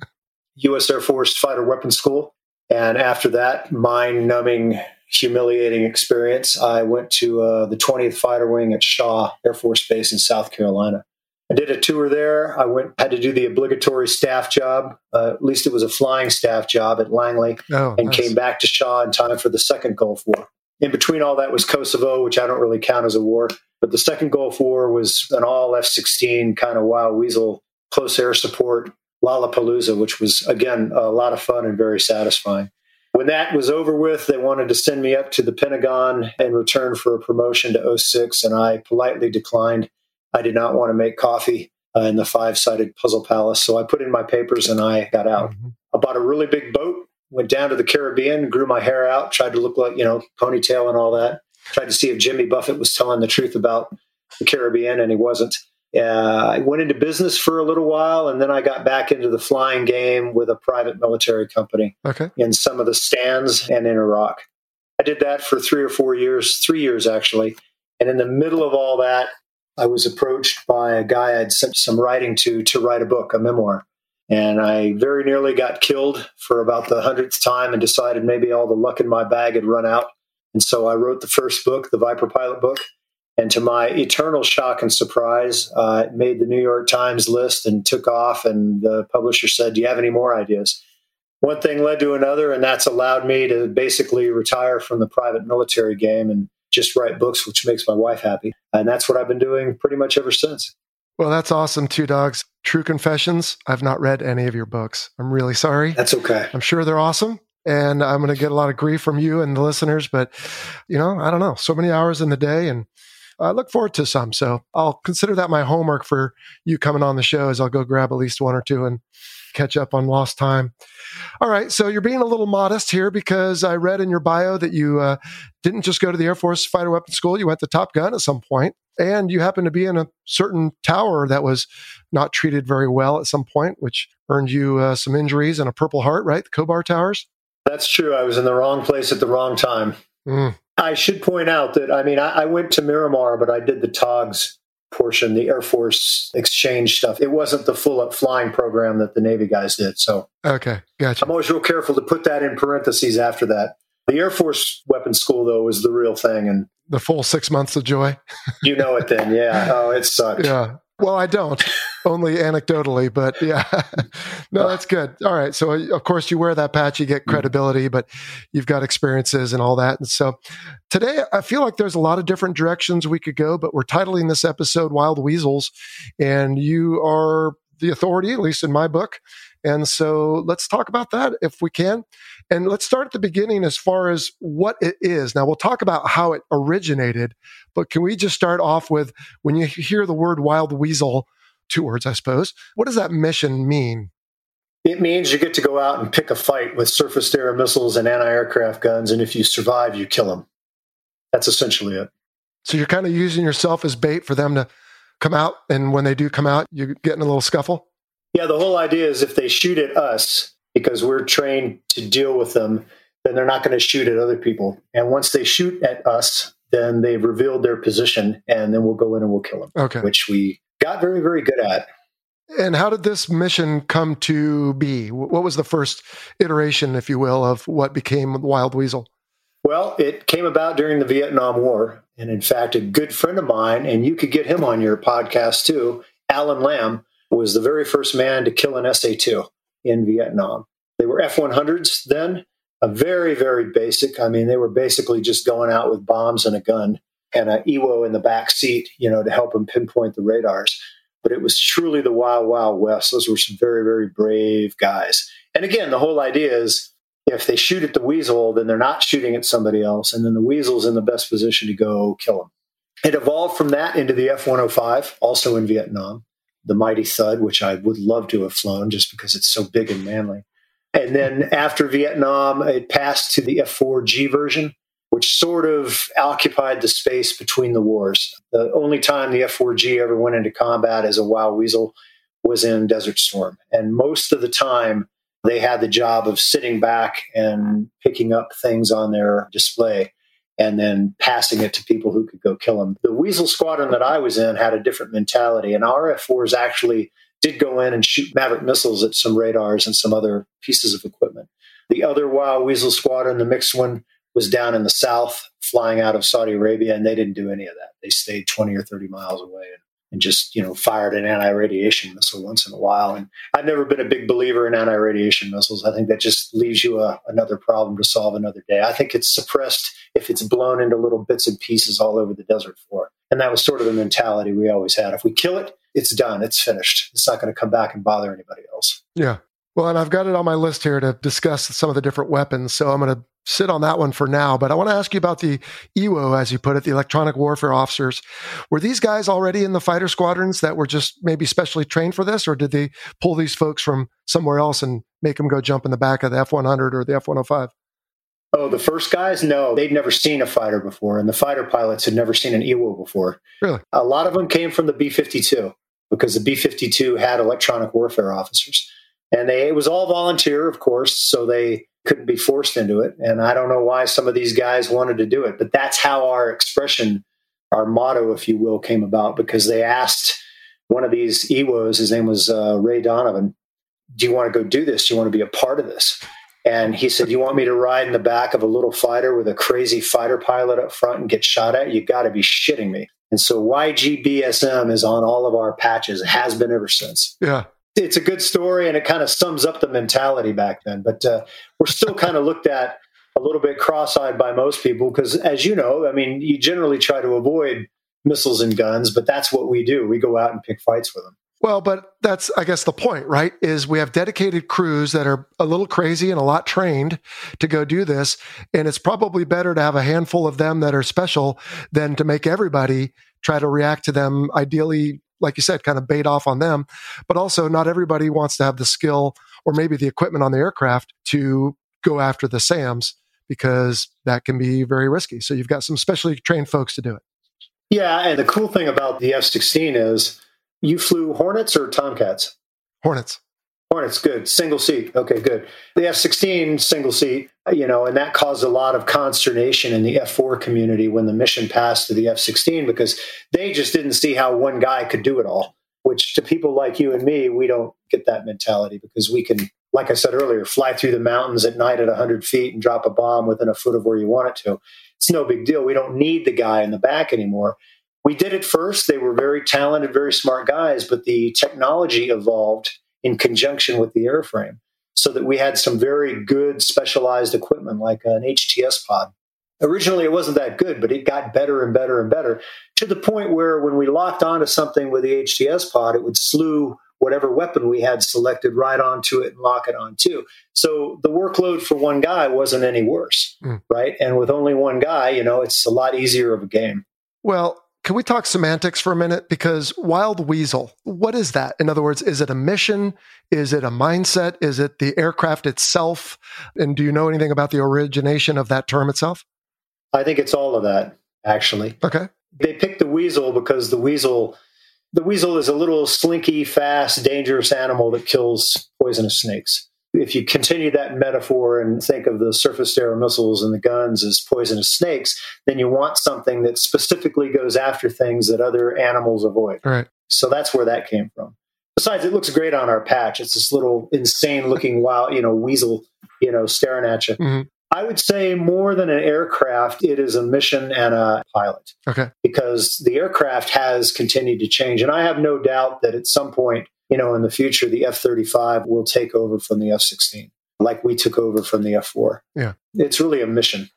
U S Air Force Fighter Weapons School. And after that mind-numbing humiliating experience. I went to uh, the twentieth Fighter Wing at Shaw Air Force Base in South Carolina. I did a tour there. I went had to do the obligatory staff job. Uh, at least it was a flying staff job at Langley, oh, and nice. Came back to Shaw in time for the Second Gulf War. In between all that was Kosovo, which I don't really count as a war. But the Second Gulf War was an all F sixteen kind of wild weasel, close air support, Lollapalooza, which was, again, a lot of fun and very satisfying. When that was over with, they wanted to send me up to the Pentagon in return for a promotion to oh six, and I politely declined. I did not want to make coffee uh, in the five-sided puzzle palace, so I put in my papers and I got out. Mm-hmm. I bought a really big boat, went down to the Caribbean, grew my hair out, tried to look like, you know, ponytail and all that. Tried to see if Jimmy Buffett was telling the truth about the Caribbean, and he wasn't. Uh, I went into business for a little while, and then I got back into the flying game with a private military company okay. in some of the stands and in Iraq. I did that for three or four years, three years actually. And in the middle of all that, I was approached by a guy I'd sent some writing to to write a book, a memoir. And I very nearly got killed for about the hundredth time and decided maybe all the luck in my bag had run out. And so I wrote the first book, the Viper Pilot book. And to my eternal shock and surprise, uh, it made the New York Times list and took off. And the publisher said, "Do you have any more ideas?" One thing led to another, and that's allowed me to basically retire from the private military game and just write books, which makes my wife happy. And that's what I've been doing pretty much ever since. Well, that's awesome, Two Dogs. True confessions, I've not read any of your books. I'm really sorry. That's okay. I'm sure they're awesome. And I'm going to get a lot of grief from you and the listeners, but, you know, I don't know, so many hours in the day, and I look forward to some. So I'll consider that my homework for you coming on the show, is I'll go grab at least one or two and catch up on lost time. All right. So you're being a little modest here, because I read in your bio that you uh, didn't just go to the Air Force Fighter Weapons School. You went to Top Gun at some point, and you happened to be in a certain tower that was not treated very well at some point, which earned you uh, some injuries and a Purple Heart, right? The Khobar Towers. That's true. I was in the wrong place at the wrong time. Mm. I should point out that, I mean, I, I went to Miramar, but I did the T O G S portion, the Air Force exchange stuff. It wasn't the full-up flying program that the Navy guys did. So, okay, gotcha. I'm always real careful to put that in parentheses after that. The Air Force Weapons School, though, was the real thing. And the full six months of joy. You know it then, yeah. Oh, it sucked. Yeah. Well, I don't, only anecdotally, but yeah, no, that's good. All right. So of course you wear that patch, you get credibility, but you've got experiences and all that. And so today I feel like there's a lot of different directions we could go, but we're titling this episode Wild Weasels, and you are the authority, at least in my book. And so let's talk about that if we can. And let's start at the beginning as far as what it is. Now, we'll talk about how it originated, but can we just start off with, when you hear the word wild weasel, two words, I suppose, what does that mission mean? It means you get to go out and pick a fight with surface to air missiles and anti-aircraft guns, and if you survive, you kill them. That's essentially it. So you're kind of using yourself as bait for them to come out, and when they do come out, you get in a little scuffle? Yeah, the whole idea is if they shoot at us, because we're trained to deal with them, then they're not going to shoot at other people. And once they shoot at us, then they've revealed their position, and then we'll go in and we'll kill them, okay. Which we got very, very good at. And how did this mission come to be? What was the first iteration, if you will, of what became Wild Weasel? Well, it came about during the Vietnam War. And in fact, a good friend of mine, and you could get him on your podcast too, Alan Lamb, was the very first man to kill an S A two in Vietnam. They were F one hundreds then, a very, very basic. I mean, they were basically just going out with bombs and a gun and an E W O in the back seat, you know, to help them pinpoint the radars. But it was truly the wild, wild west. Those were some very, very brave guys. And again, the whole idea is if they shoot at the weasel, then they're not shooting at somebody else. And then the weasel's in the best position to go kill them. It evolved from that into the F one oh five, also in Vietnam. The Mighty Thud, which I would love to have flown just because it's so big and manly. And then after Vietnam, it passed to the F four G version, which sort of occupied the space between the wars. The only time the F four G ever went into combat as a wild weasel was in Desert Storm. And most of the time, they had the job of sitting back and picking up things on their display and then passing it to people who could go kill them. The Weasel squadron that I was in had a different mentality, and our F fours actually did go in and shoot Maverick missiles at some radars and some other pieces of equipment. The other Wild Weasel squadron, the mixed one, was down in the south flying out of Saudi Arabia, and they didn't do any of that. They stayed twenty or thirty miles away and, and just, you know, fired an anti-radiation missile once in a while. And I've never been a big believer in anti-radiation missiles. I think that just leaves you a, another problem to solve another day. I think it's suppressed if it's blown into little bits and pieces all over the desert floor. And that was sort of the mentality we always had. If we kill it, it's done. It's finished. It's not going to come back and bother anybody else. Yeah. Well, and I've got it on my list here to discuss some of the different weapons. So I'm going to sit on that one for now. But I want to ask you about the E W O, as you put it, the electronic warfare officers. Were these guys already in the fighter squadrons that were just maybe specially trained for this? Or did they pull these folks from somewhere else and make them go jump in the back of the F one hundred or the F one oh five? Oh, the first guys? No, they'd never seen a fighter before. And the fighter pilots had never seen an E W O before. Really? A lot of them came from the B fifty-two because the B fifty-two had electronic warfare officers. And they, it was all volunteer, of course, so they couldn't be forced into it. And I don't know why some of these guys wanted to do it, but that's how our expression, our motto, if you will, came about, because they asked one of these E W Os, his name was uh, Ray Donovan, do you want to go do this? Do you want to be a part of this? And he said, you want me to ride in the back of a little fighter with a crazy fighter pilot up front and get shot at? You got to be shitting me. And so Y G B S M is on all of our patches. It has been ever since. Yeah. It's a good story, and it kind of sums up the mentality back then. But uh, we're still kind of looked at a little bit cross-eyed by most people because, as you know, I mean, you generally try to avoid missiles and guns, but that's what we do. We go out and pick fights with them. Well, but that's, I guess, the point, right, is we have dedicated crews that are a little crazy and a lot trained to go do this, and it's probably better to have a handful of them that are special than to make everybody try to react to them, ideally, like you said, kind of bait off on them, but also not everybody wants to have the skill or maybe the equipment on the aircraft to go after the SAMs because that can be very risky. So you've got some specially trained folks to do it. Yeah. And the cool thing about the F sixteen is you flew Hornets or Tomcats? Hornets. Hornets. Good. Single seat. Okay, good. The F sixteen single seat, you know, and that caused a lot of consternation in the F four community when the mission passed to the F sixteen because they just didn't see how one guy could do it all, which to people like you and me, we don't get that mentality because we can, like I said earlier, fly through the mountains at night at one hundred feet and drop a bomb within a foot of where you want it to. It's no big deal. We don't need the guy in the back anymore. We did it first. They were very talented, very smart guys, but the technology evolved in conjunction with the airframe, so that we had some very good specialized equipment like an H T S pod. Originally, it wasn't that good, but it got better and better and better to the point where when we locked onto something with the H T S pod, it would slew whatever weapon we had selected right onto it and lock it on too. So the workload for one guy wasn't any worse, mm. right? And with only one guy, you know, it's a lot easier of a game. Well, can we talk semantics for a minute? Because Wild Weasel, what is that? In other words, is it a mission? Is it a mindset? Is it the aircraft itself? And do you know anything about the origination of that term itself? I think it's all of that, actually. Okay. They picked the weasel because the weasel, the weasel is a little slinky, fast, dangerous animal that kills poisonous snakes. If you continue that metaphor and think of the surface to air missiles and the guns as poisonous snakes, then you want something that specifically goes after things that other animals avoid. All right. So that's where that came from. Besides, it looks great on our patch. It's this little insane looking wild, you know, weasel, you know, staring at you. Mm-hmm. I would say more than an aircraft, it is a mission and a pilot. Okay. Because the aircraft has continued to change. And I have no doubt that at some point, you know, in the future, the F thirty-five will take over from the F sixteen, like we took over from the F four. Yeah. It's really a mission,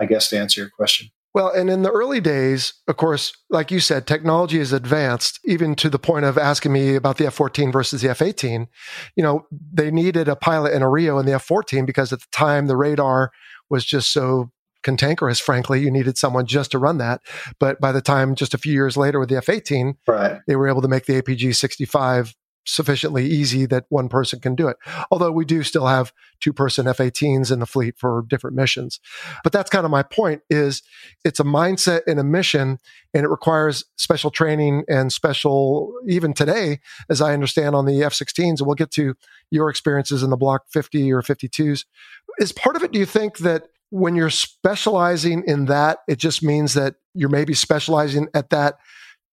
I guess, to answer your question. Well, and in the early days, of course, like you said, technology is advanced, even to the point of asking me about the F fourteen versus the F eighteen. You know, they needed a pilot and a R I O in the F fourteen because at the time, the radar was just so cantankerous, frankly. You needed someone just to run that. But by the time, just a few years later with the F eighteen, right, they were able to make the A P G sixty-five sufficiently easy that one person can do it. Although we do still have two-person F eighteens in the fleet for different missions. But that's kind of my point is it's a mindset and a mission, and it requires special training and special, even today, as I understand on the F sixteens, and we'll get to your experiences in the Block fifty or fifty-twos. Is part of it, do you think that when you're specializing in that, it just means that you're maybe specializing at that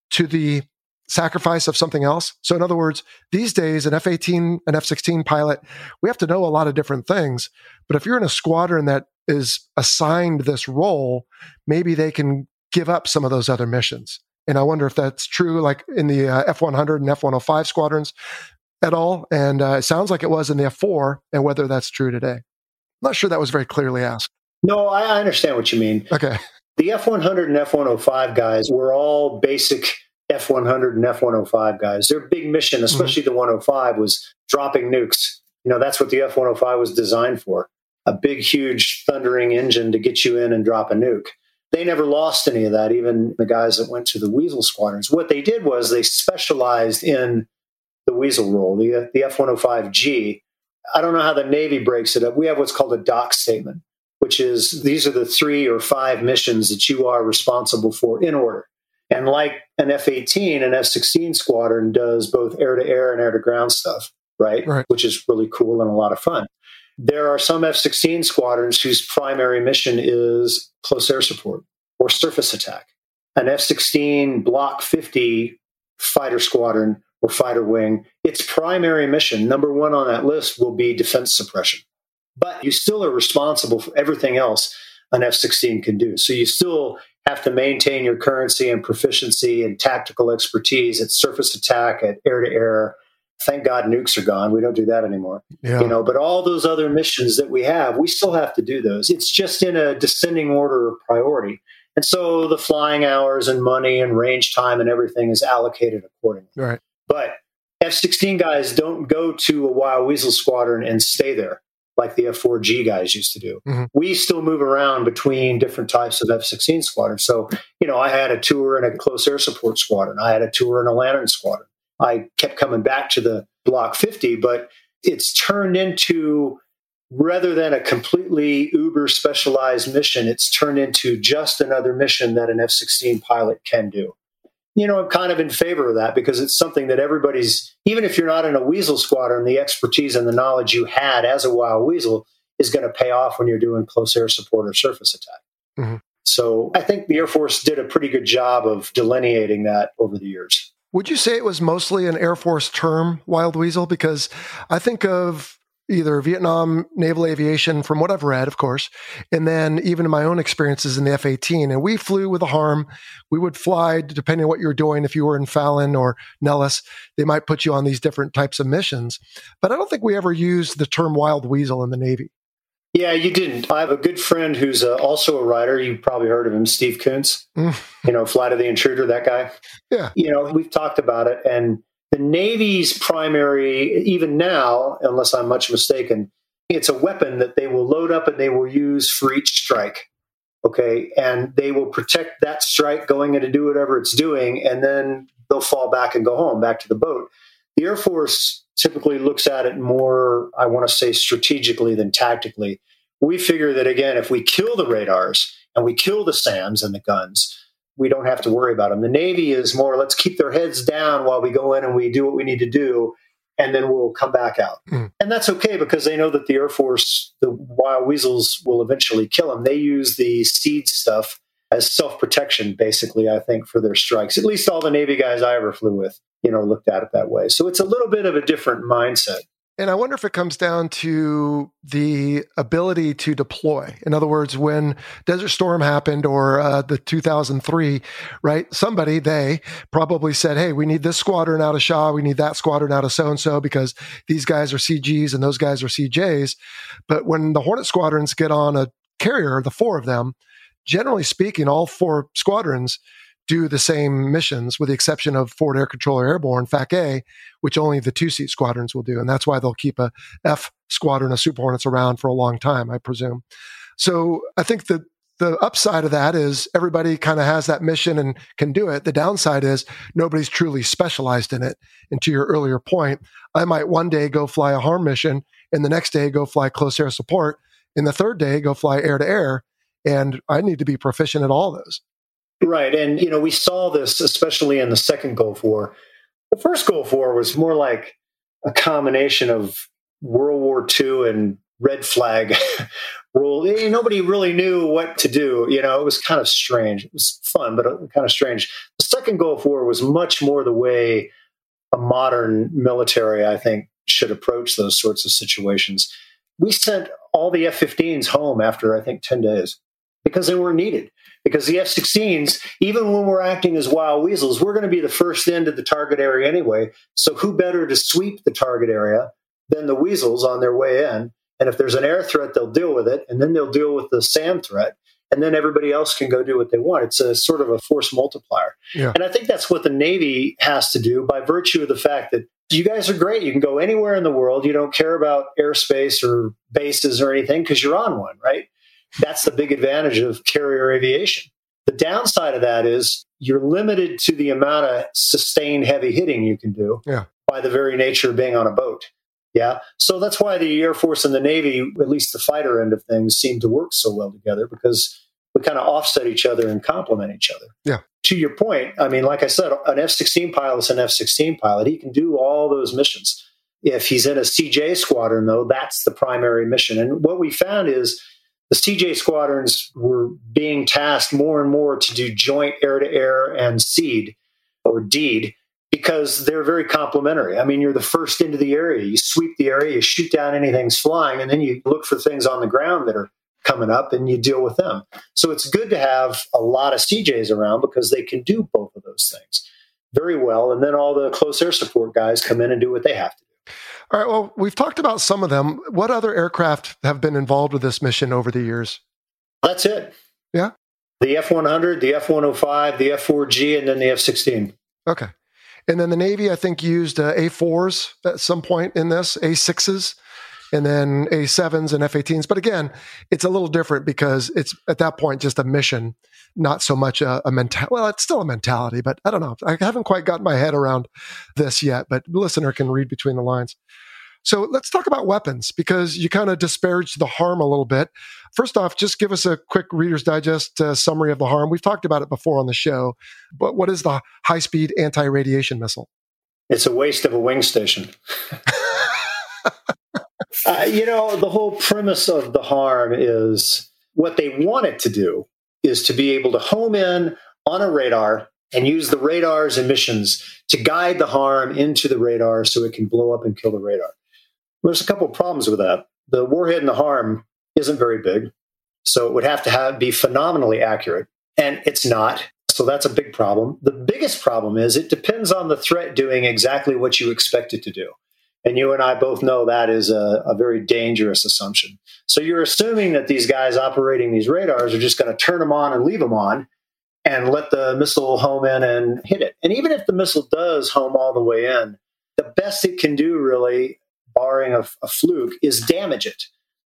to the sacrifice of something else? So in other words, these days, an F eighteen, an F sixteen pilot, we have to know a lot of different things. But if you're in a squadron that is assigned this role, maybe they can give up some of those other missions. And I wonder if that's true, like in the uh, F one hundred and F one oh five squadrons at all. And uh, it sounds like it was in the F four, and whether that's true today. I'm not sure that was very clearly asked. No, I understand what you mean. Okay. The F one hundred and F one oh five guys were all basic F one hundred and F one oh five guys. Their big mission, especially mm-hmm. the one oh five, was dropping nukes. You know, that's what the F one oh five was designed for, a big, huge, thundering engine to get you in and drop a nuke. They never lost any of that, even the guys that went to the Weasel squadrons. What they did was they specialized in the Weasel role, the, the F one oh five G. I don't know how the Navy breaks it up. We have what's called a dock statement, which is these are the three or five missions that you are responsible for in order. And like an F eighteen, an F sixteen squadron does both air-to-air and air-to-ground stuff, right? right? Which is really cool and a lot of fun. There are some F sixteen squadrons whose primary mission is close air support or surface attack. An F sixteen Block fifty fighter squadron or fighter wing, its primary mission, number one on that list, will be defense suppression. But you still are responsible for everything else an F sixteen can do. So you still have to maintain your currency and proficiency and tactical expertise at surface attack, at air-to-air. Thank God nukes are gone. We don't do that anymore. Yeah. You know, but all those other missions that we have, we still have to do those. It's just in a descending order of priority. And so the flying hours and money and range time and everything is allocated accordingly. Right. But F sixteen guys don't go to a Wild Weasel squadron and stay there like the F four G guys used to do. Mm-hmm. We still move around between different types of F sixteen squadrons. So, you know, I had a tour in a close air support squadron. I had a tour in a lantern squadron. I kept coming back to the Block fifty, but it's turned into, rather than a completely uber specialized mission, it's turned into just another mission that an F sixteen pilot can do. You know, I'm kind of in favor of that because it's something that everybody's, even if you're not in a Weasel squadron, the expertise and the knowledge you had as a Wild Weasel is going to pay off when you're doing close air support or surface attack. Mm-hmm. So I think the Air Force did a pretty good job of delineating that over the years. Would you say it was mostly an Air Force term, Wild Weasel? Because I think of either Vietnam naval aviation, from what I've read, of course, and then even in my own experiences in the F eighteen. And we flew with a harm. We would fly, depending on what you're doing, if you were in Fallon or Nellis, they might put you on these different types of missions. But I don't think we ever used the term Wild Weasel in the Navy. Yeah, you didn't. I have a good friend who's uh, also a writer. You've probably heard of him, Steve Kuntz. Mm. You know, Flight of the Intruder, that guy. Yeah. You know, we've talked about it. And the Navy's primary, even now, unless I'm much mistaken, it's a weapon that they will load up and they will use for each strike. Okay. And they will protect that strike going in to do whatever it's doing. And then they'll fall back and go home, back to the boat. The Air Force typically looks at it more, I want to say, strategically than tactically. We figure that, again, if we kill the radars and we kill the SAMs and the guns, we don't have to worry about them. The Navy is more, let's keep their heads down while we go in and we do what we need to do, and then we'll come back out. Mm. And that's okay because they know that the Air Force, the Wild Weasels, will eventually kill them. They use the seed stuff as self-protection, basically, I think, for their strikes. At least all the Navy guys I ever flew with, you know, looked at it that way. So it's a little bit of a different mindset. And I wonder if it comes down to the ability to deploy. In other words, when Desert Storm happened or uh, the two thousand three, right, somebody, they probably said, hey, we need this squadron out of Shaw, we need that squadron out of so-and-so because these guys are C Gs and those guys are C Js. But when the Hornet squadrons get on a carrier, the four of them, generally speaking, all four squadrons do the same missions with the exception of Forward Air Controller Airborne, F A C A, which only the two-seat squadrons will do. And that's why they'll keep a F squadron of Super Hornets around for a long time, I presume. So I think the, the upside of that is everybody kind of has that mission and can do it. The downside is nobody's truly specialized in it. And to your earlier point, I might one day go fly a harm mission and the next day go fly close air support and the third day go fly air-to-air. And I need to be proficient at all those. Right. And, you know, we saw this, especially in the Second Gulf War. The First Gulf War was more like a combination of World War Two and red flag rule. Nobody really knew what to do. You know, it was kind of strange. It was fun, but kind of strange. The Second Gulf War was much more the way a modern military, I think, should approach those sorts of situations. we sent all the F fifteens home after, I think, ten days because they weren't needed. Because the F sixteens, even when we're acting as wild weasels, we're going to be the first into the target area anyway. So who better to sweep the target area than the weasels on their way in? And if there's an air threat, they'll deal with it. And then they'll deal with the SAM threat. And then everybody else can go do what they want. It's a sort of a force multiplier. Yeah. And I think that's what the Navy has to do by virtue of the fact that you guys are great. You can go anywhere in the world. You don't care about airspace or bases or anything because you're on one, right? That's the big advantage of carrier aviation. The downside of that is you're limited to the amount of sustained heavy hitting you can do yeah. by the very nature of being on a boat. Yeah. So that's why the Air Force and the Navy, at least the fighter end of things, seem to work so well together because we kind of offset each other and complement each other. Yeah. To your point, I mean, like I said, an F sixteen pilot's an F sixteen pilot. He can do all those missions. If he's in a C J squadron, though, that's the primary mission. And what we found is the C J squadrons were being tasked more and more to do joint air-to-air and SEED or DEED, because they're very complementary. I mean, you're the first into the area. You sweep the area, you shoot down anything's flying, and then you look for things on the ground that are coming up and you deal with them. So it's good to have a lot of C Js around because they can do both of those things very well. And then all the close air support guys come in and do what they have to do. All right. Well, we've talked about some of them. What other aircraft have been involved with this mission over the years? That's it. Yeah. The F one hundred, the F one oh five, the F four G, and then the F sixteen. Okay. And then the Navy, I think, used uh, A fours at some point in this, A sixes, and then A sevens and F eighteens. But again, it's a little different because it's, at that point, just a mission, not so much a, a mentality. Well, it's still a mentality, but I don't know. I haven't quite gotten my head around this yet, but the listener can read between the lines. So let's talk about weapons, because you kind of disparaged the harm a little bit. First off, just give us a quick Reader's Digest uh, summary of the harm. We've talked about it before on the show, but what is the high-speed anti-radiation missile? It's a waste of a wing station. uh, you know, the whole premise of the harm is what they want it to do is to be able to home in on a radar and use the radar's emissions to guide the harm into the radar so it can blow up and kill the radar. There's a couple of problems with that. The warhead and the harm isn't very big, so it would have to have, be phenomenally accurate, and it's not. So that's a big problem. The biggest problem is it depends on the threat doing exactly what you expect it to do. And you and I both know that is a, a very dangerous assumption. So you're assuming that these guys operating these radars are just going to turn them on and leave them on and let the missile home in and hit it. And even if the missile does home all the way in, the best it can do really, barring a, a fluke, is damage it.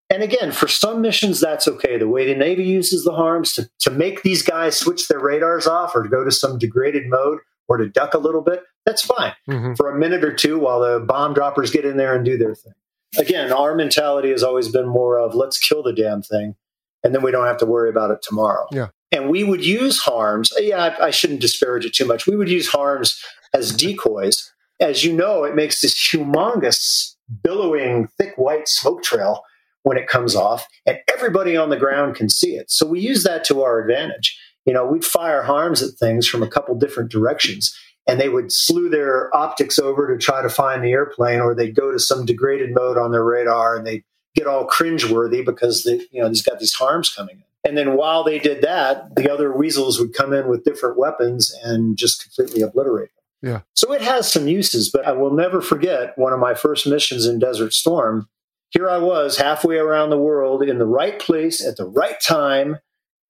And again, for some missions, that's okay. The way the Navy uses the harms to, to make these guys switch their radars off or to go to some degraded mode or to duck a little bit, that's fine mm-hmm. for a minute or two while the bomb droppers get in there and do their thing. Again, our mentality has always been more of let's kill the damn thing, and then we don't have to worry about it tomorrow. Yeah. And we would use harms. Yeah, I, I shouldn't disparage it too much. We would use harms as decoys. As you know, it makes this humongous, billowing, thick white smoke trail when it comes off, and everybody on the ground can see it. So we use that to our advantage. You know, we'd fire harms at things from a couple different directions, and they would slew their optics over to try to find the airplane, or they'd go to some degraded mode on their radar, and they'd get all cringeworthy because they, you know, he's got these harms coming in. And then while they did that, the other weasels would come in with different weapons and just completely obliterate them. Yeah. So it has some uses, but I will never forget one of my first missions in Desert Storm. Here I was halfway around the world in the right place at the right time.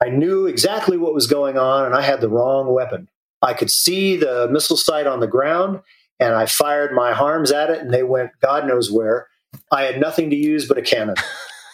I knew exactly what was going on, and I had the wrong weapon. I could see the missile site on the ground, and I fired my harms at it, and they went God knows where. I had nothing to use but a cannon.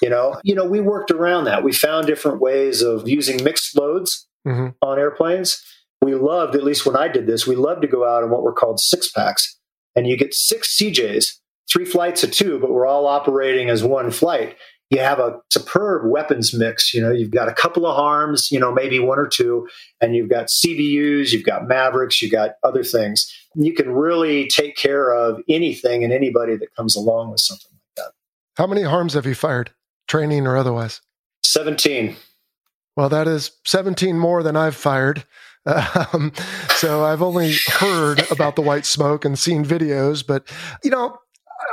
You know, you know, we worked around that. We found different ways of using mixed loads mm-hmm. on airplanes. We loved, at least when I did this, we loved to go out in what were called six-packs, and you get six C Js. Three flights of two, but we're all operating as one flight. You have a superb weapons mix. You know, you've got a couple of harms, you know, maybe one or two, and you've got C B Us, you've got Mavericks, you've got other things. You can really take care of anything and anybody that comes along with something like that. How many harms have you fired, training or otherwise? seventeen. Well, that is seventeen more than I've fired. Um, so I've only heard about the white smoke and seen videos, but, you know,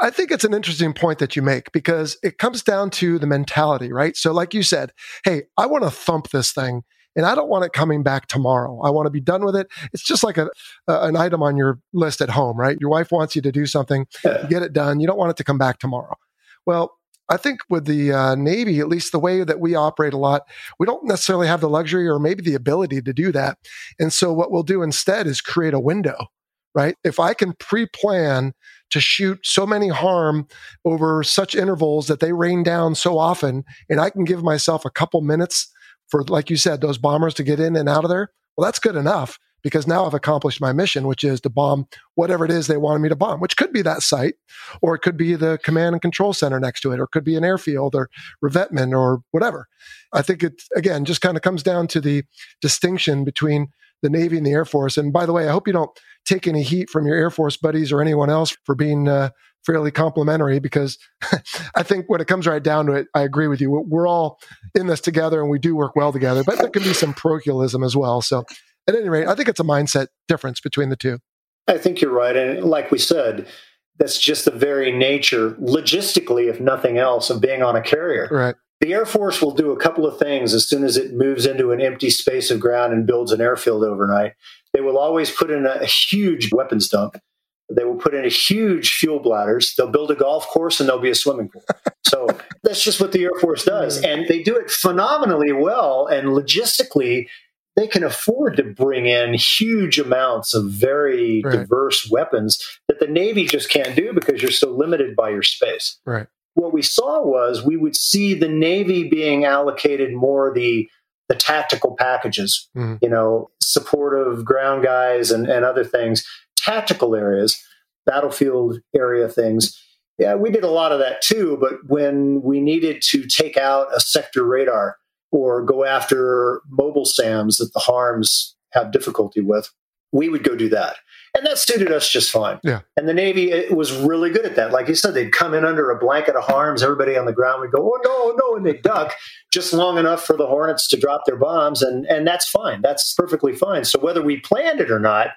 I think it's an interesting point that you make, because it comes down to the mentality, right? So like you said, hey, I want to thump this thing and I don't want it coming back tomorrow. I want to be done with it. It's just like a, a an item on your list at home, right? Your wife wants you to do something, yeah. you get it done. You don't want it to come back tomorrow. Well, I think with the uh, Navy, at least the way that we operate a lot, we don't necessarily have the luxury or maybe the ability to do that. And so what we'll do instead is create a window, right? If I can pre-plan to shoot so many harm over such intervals that they rain down so often, and I can give myself a couple minutes for, like you said, those bombers to get in and out of there, well, that's good enough, because now I've accomplished my mission, which is to bomb whatever it is they wanted me to bomb, which could be that site, or it could be the command and control center next to it, or it could be an airfield or revetment or whatever. I think it, again, just kind of comes down to the distinction between the Navy and the Air Force. And by the way, I hope you don't take any heat from your Air Force buddies or anyone else for being uh, fairly complimentary, because I think when it comes right down to it, I agree with you. We're all in this together and we do work well together, but there can be some parochialism as well. So at any rate, I think it's a mindset difference between the two. I think you're right. And like we said, that's just the very nature, logistically, if nothing else, of being on a carrier. Right. The Air Force will do a couple of things as soon as it moves into an empty space of ground and builds an airfield overnight. They will always put in a huge weapons dump. They will put in a huge fuel bladders. They'll build a golf course and there'll be a swimming pool. So that's just what the Air Force does. And they do it phenomenally well, and logistically, they can afford to bring in huge amounts of very right. diverse weapons that the Navy just can't do, because you're so limited by your space. Right. What we saw was we would see the Navy being allocated more the the tactical packages, mm-hmm. you know, supportive ground guys and, and other things, tactical areas, battlefield area things. Yeah, we did a lot of that too, but when we needed to take out a sector radar or go after mobile SAMs that the harms have difficulty with, we would go do that. And that suited us just fine. Yeah. And the Navy it was really good at that. Like you said, they'd come in under a blanket of harms. Everybody on the ground would go, oh, no, no, and they'd duck just long enough for the Hornets to drop their bombs. And, and that's fine. That's perfectly fine. So whether we planned it or not,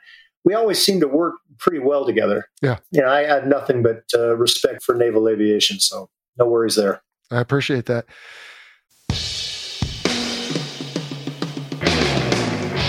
we always seem to work pretty well together. Yeah. You know, I have nothing but uh, respect for naval aviation, so no worries there. I appreciate that.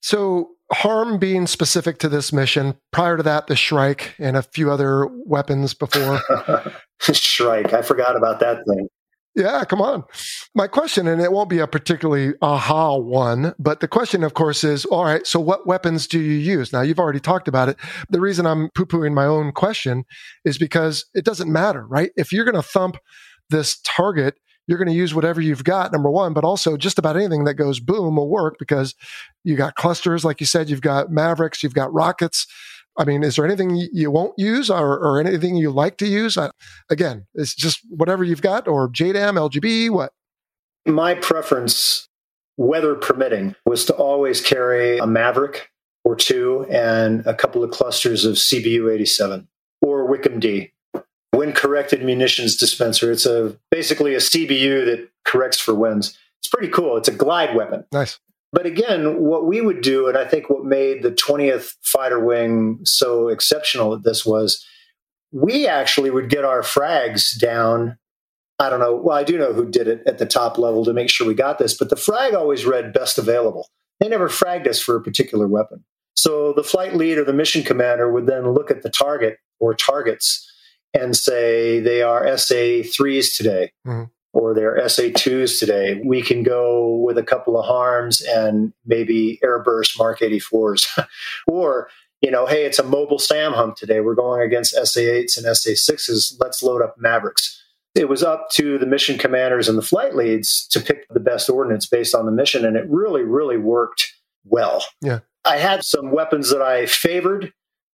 So harm being specific to this mission, prior to that, the Shrike and a few other weapons before. Shrike, I forgot about that thing. Yeah, come on. My question, and it won't be a particularly aha one, but the question, of course, is, all right, so what weapons do you use? Now, you've already talked about it. The reason I'm poo-pooing my own question is because it doesn't matter, right? If you're going to thump this target, you're going to use whatever you've got, number one, but also just about anything that goes boom will work, because you got clusters, like you said, you've got Mavericks, you've got rockets. I mean, is there anything you won't use or, or anything you like to use? I, again, it's just whatever you've got, or J DAM, L G B, what? My preference, weather permitting, was to always carry a Maverick or two and a couple of clusters of C B U eighty-seven or Wickham D. Wind corrected munitions dispenser. It's a basically a C B U that corrects for winds. It's pretty cool. It's a glide weapon. Nice. But again, what we would do, and I think what made the twentieth Fighter Wing so exceptional at this was we actually would get our frags down. I don't know. Well, I do know who did it at the top level to make sure we got this, but the frag always read best available. They never fragged us for a particular weapon. So the flight lead or the mission commander would then look at the target or targets and say they are S A threes today, mm-hmm. or their S A twos today, we can go with a couple of harms and maybe airburst Mark eighty-fours. Or, you know, hey, it's a mobile SAM hump today. We're going against S A eights and S A sixes. Let's load up Mavericks. It was up to the mission commanders and the flight leads to pick the best ordnance based on the mission, and it really, really worked well. Yeah. I had some weapons that I favored.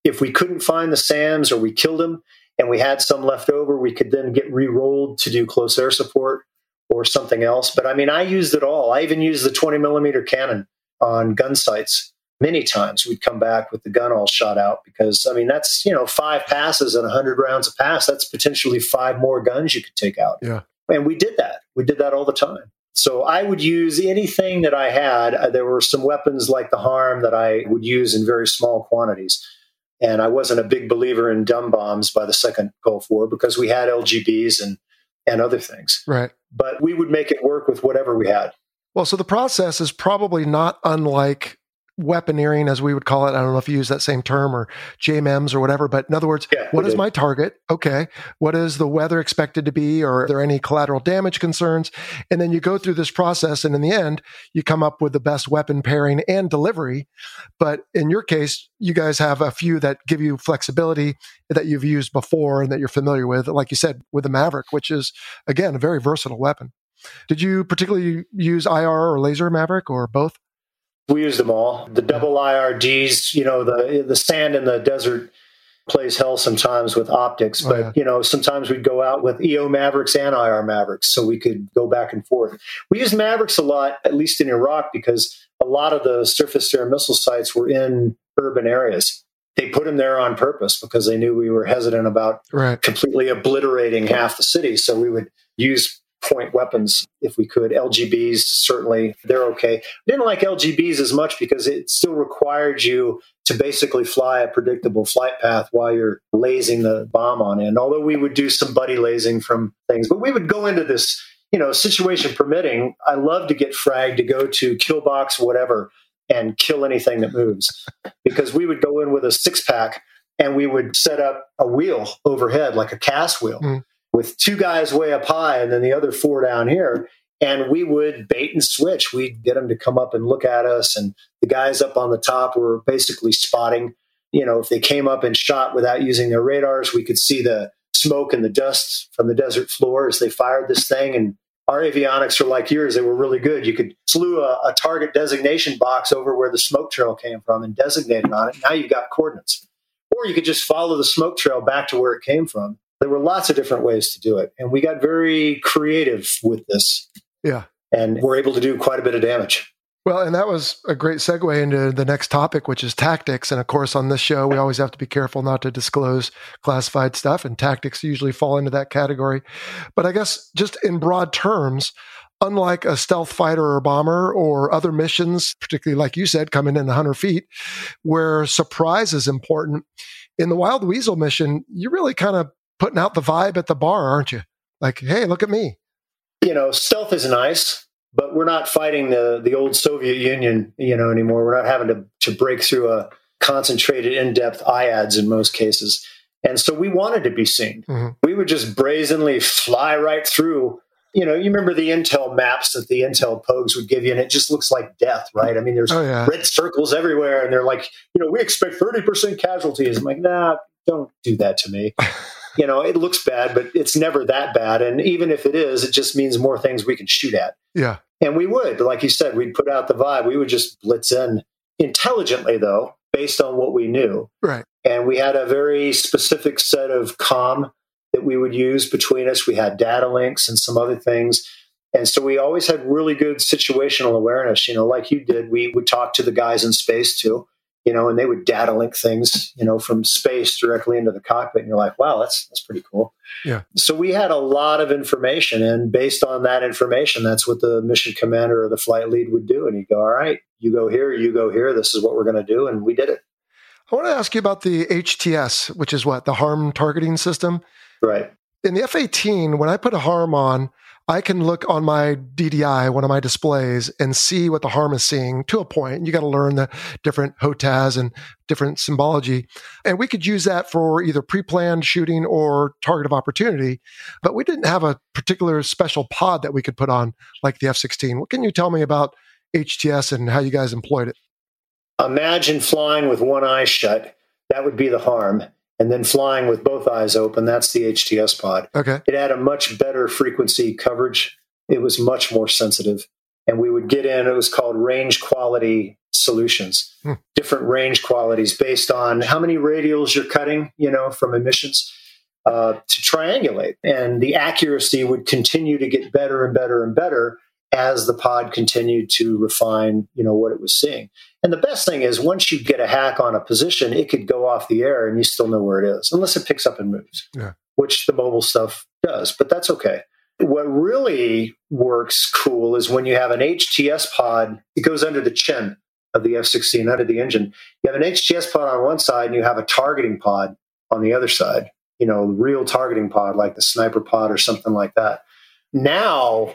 If we couldn't find the SAMs or we killed them, and we had some left over, we could then get re-rolled to do close air support or something else. But I mean, I used it all. I even used the twenty millimeter cannon on gun sites many times. We'd come back with the gun all shot out because, I mean, that's, you know, five passes and one hundred rounds a pass. That's potentially five more guns you could take out. Yeah. And we did that. We did that all the time. So I would use anything that I had. There were some weapons like the harm that I would use in very small quantities. And I wasn't a big believer in dumb bombs by the Second Gulf War because we had L G Bs and, and other things. Right. But we would make it work with whatever we had. Well, so the process is probably not unlike weaponeering, as we would call it. I don't know if you use that same term, or J M Ms or whatever. But in other words, yeah, what is did. my target? Okay. What is the weather expected to be? Or are there any collateral damage concerns? And then you go through this process. And in the end, you come up with the best weapon pairing and delivery. But in your case, you guys have a few that give you flexibility that you've used before and that you're familiar with, like you said, with the Maverick, which is, again, a very versatile weapon. Did you particularly use I R or laser Maverick or both? We use them all. The double I R Ds, you know, the the sand in the desert plays hell sometimes with optics. But, oh, yeah. you know, sometimes we'd go out with E O Mavericks and I R Mavericks, so we could go back and forth. We used Mavericks a lot, at least in Iraq, because a lot of the surface to air missile sites were in urban areas. They put them there on purpose because they knew we were hesitant about right. completely obliterating half the city. So we would use point weapons if we could. L G Bs, certainly, they're okay. I didn't like L G Bs as much because it still required you to basically fly a predictable flight path while you're lasing the bomb on end. Although we would do some buddy lasing from things, but we would go into this, you know, situation permitting. I love to get fragged, to go to kill box, whatever, and kill anything that moves, because we would go in with a six pack and we would set up a wheel overhead, like a cast wheel. Mm. With two guys way up high and then the other four down here. And we would bait and switch. We'd get them to come up and look at us. And the guys up on the top were basically spotting. You know, if they came up and shot without using their radars, we could see the smoke and the dust from the desert floor as they fired this thing. And our avionics are like yours. They were really good. You could slew a, a target designation box over where the smoke trail came from and designated on it. Now you've got coordinates. Or you could just follow the smoke trail back to where it came from. There were lots of different ways to do it. And we got very creative with this. Yeah. And we're able to do quite a bit of damage. Well, and that was a great segue into the next topic, which is tactics. And of course, on this show, we always have to be careful not to disclose classified stuff. And tactics usually fall into that category. But I guess just in broad terms, unlike a stealth fighter or bomber or other missions, particularly like you said, coming in one hundred feet, where surprise is important, in the Wild Weasel mission, you really kind of putting out the vibe at the bar, aren't you? Like, hey, look at me. You know, stealth is nice, but we're not fighting the the old Soviet Union, you know, anymore. We're not having to, to break through a concentrated, in-depth I A D S in most cases. And so we wanted to be seen. Mm-hmm. We would just brazenly fly right through. You know, you remember the Intel maps that the Intel pogues would give you, and it just looks like death, right? I mean, there's oh, yeah. red circles everywhere, and they're like, you know, we expect thirty percent casualties. I'm like, nah, don't do that to me. You know, it looks bad, but it's never that bad. And even if it is, it just means more things we can shoot at. Yeah. And we would, like you said, we'd put out the vibe. We would just blitz in intelligently, though, based on what we knew. Right. And we had a very specific set of comm that we would use between us. We had data links and some other things. And so we always had really good situational awareness. You know, like you did, we would talk to the guys in space, too. You know, and they would data link things, you know, from space directly into the cockpit. And you're like, wow, that's that's pretty cool. Yeah. So we had a lot of information. And based on that information, that's what the mission commander or the flight lead would do. And he'd go, all right, you go here, you go here. This is what we're going to do. And we did it. I want to ask you about the H T S, which is what? The harm targeting system? Right. In the F eighteen, when I put a harm on, I can look on my D D I, one of my displays, and see what the harm is seeing to a point. You got to learn the different H O T A S and different symbology. And we could use that for either pre-planned shooting or target of opportunity. But we didn't have a particular special pod that we could put on like the F sixteen. What can you tell me about H T S and how you guys employed it? Imagine flying with one eye shut. That would be the harm. And then flying with both eyes open, that's the H T S pod. Okay. It had a much better frequency coverage. It was much more sensitive. And we would get in, it was called range quality solutions, hmm. different range qualities based on how many radials you're cutting, you know, from emissions uh, to triangulate. And the accuracy would continue to get better and better and better as the pod continued to refine, you know, what it was seeing. And the best thing is once you get a hack on a position, it could go off the air and you still know where it is, unless it picks up and moves, yeah. which the mobile stuff does, but that's okay. What really works cool is when you have an H T S pod, it goes under the chin of the F sixteen, under the engine. You have an H T S pod on one side and you have a targeting pod on the other side, you know, real targeting pod, like the sniper pod or something like that. Now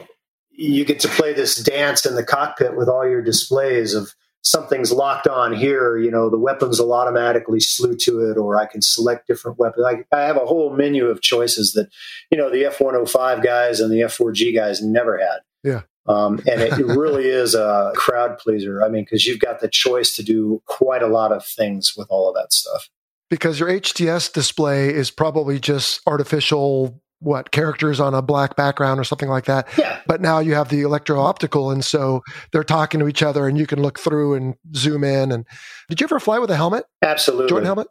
you get to play this dance in the cockpit with all your displays of something's locked on here, you know, the weapons will automatically slew to it, or I can select different weapons. I, I have a whole menu of choices that, you know, the F one oh five guys and the F four G guys never had. Yeah. Um, and it really is a crowd pleaser. I mean, because you've got the choice to do quite a lot of things with all of that stuff. Because your H T S display is probably just artificial what characters on a black background or something like that. Yeah. But now you have the electro-optical, and so they're talking to each other, and you can look through and zoom in. And did you ever fly with a helmet? Absolutely. Joint helmet?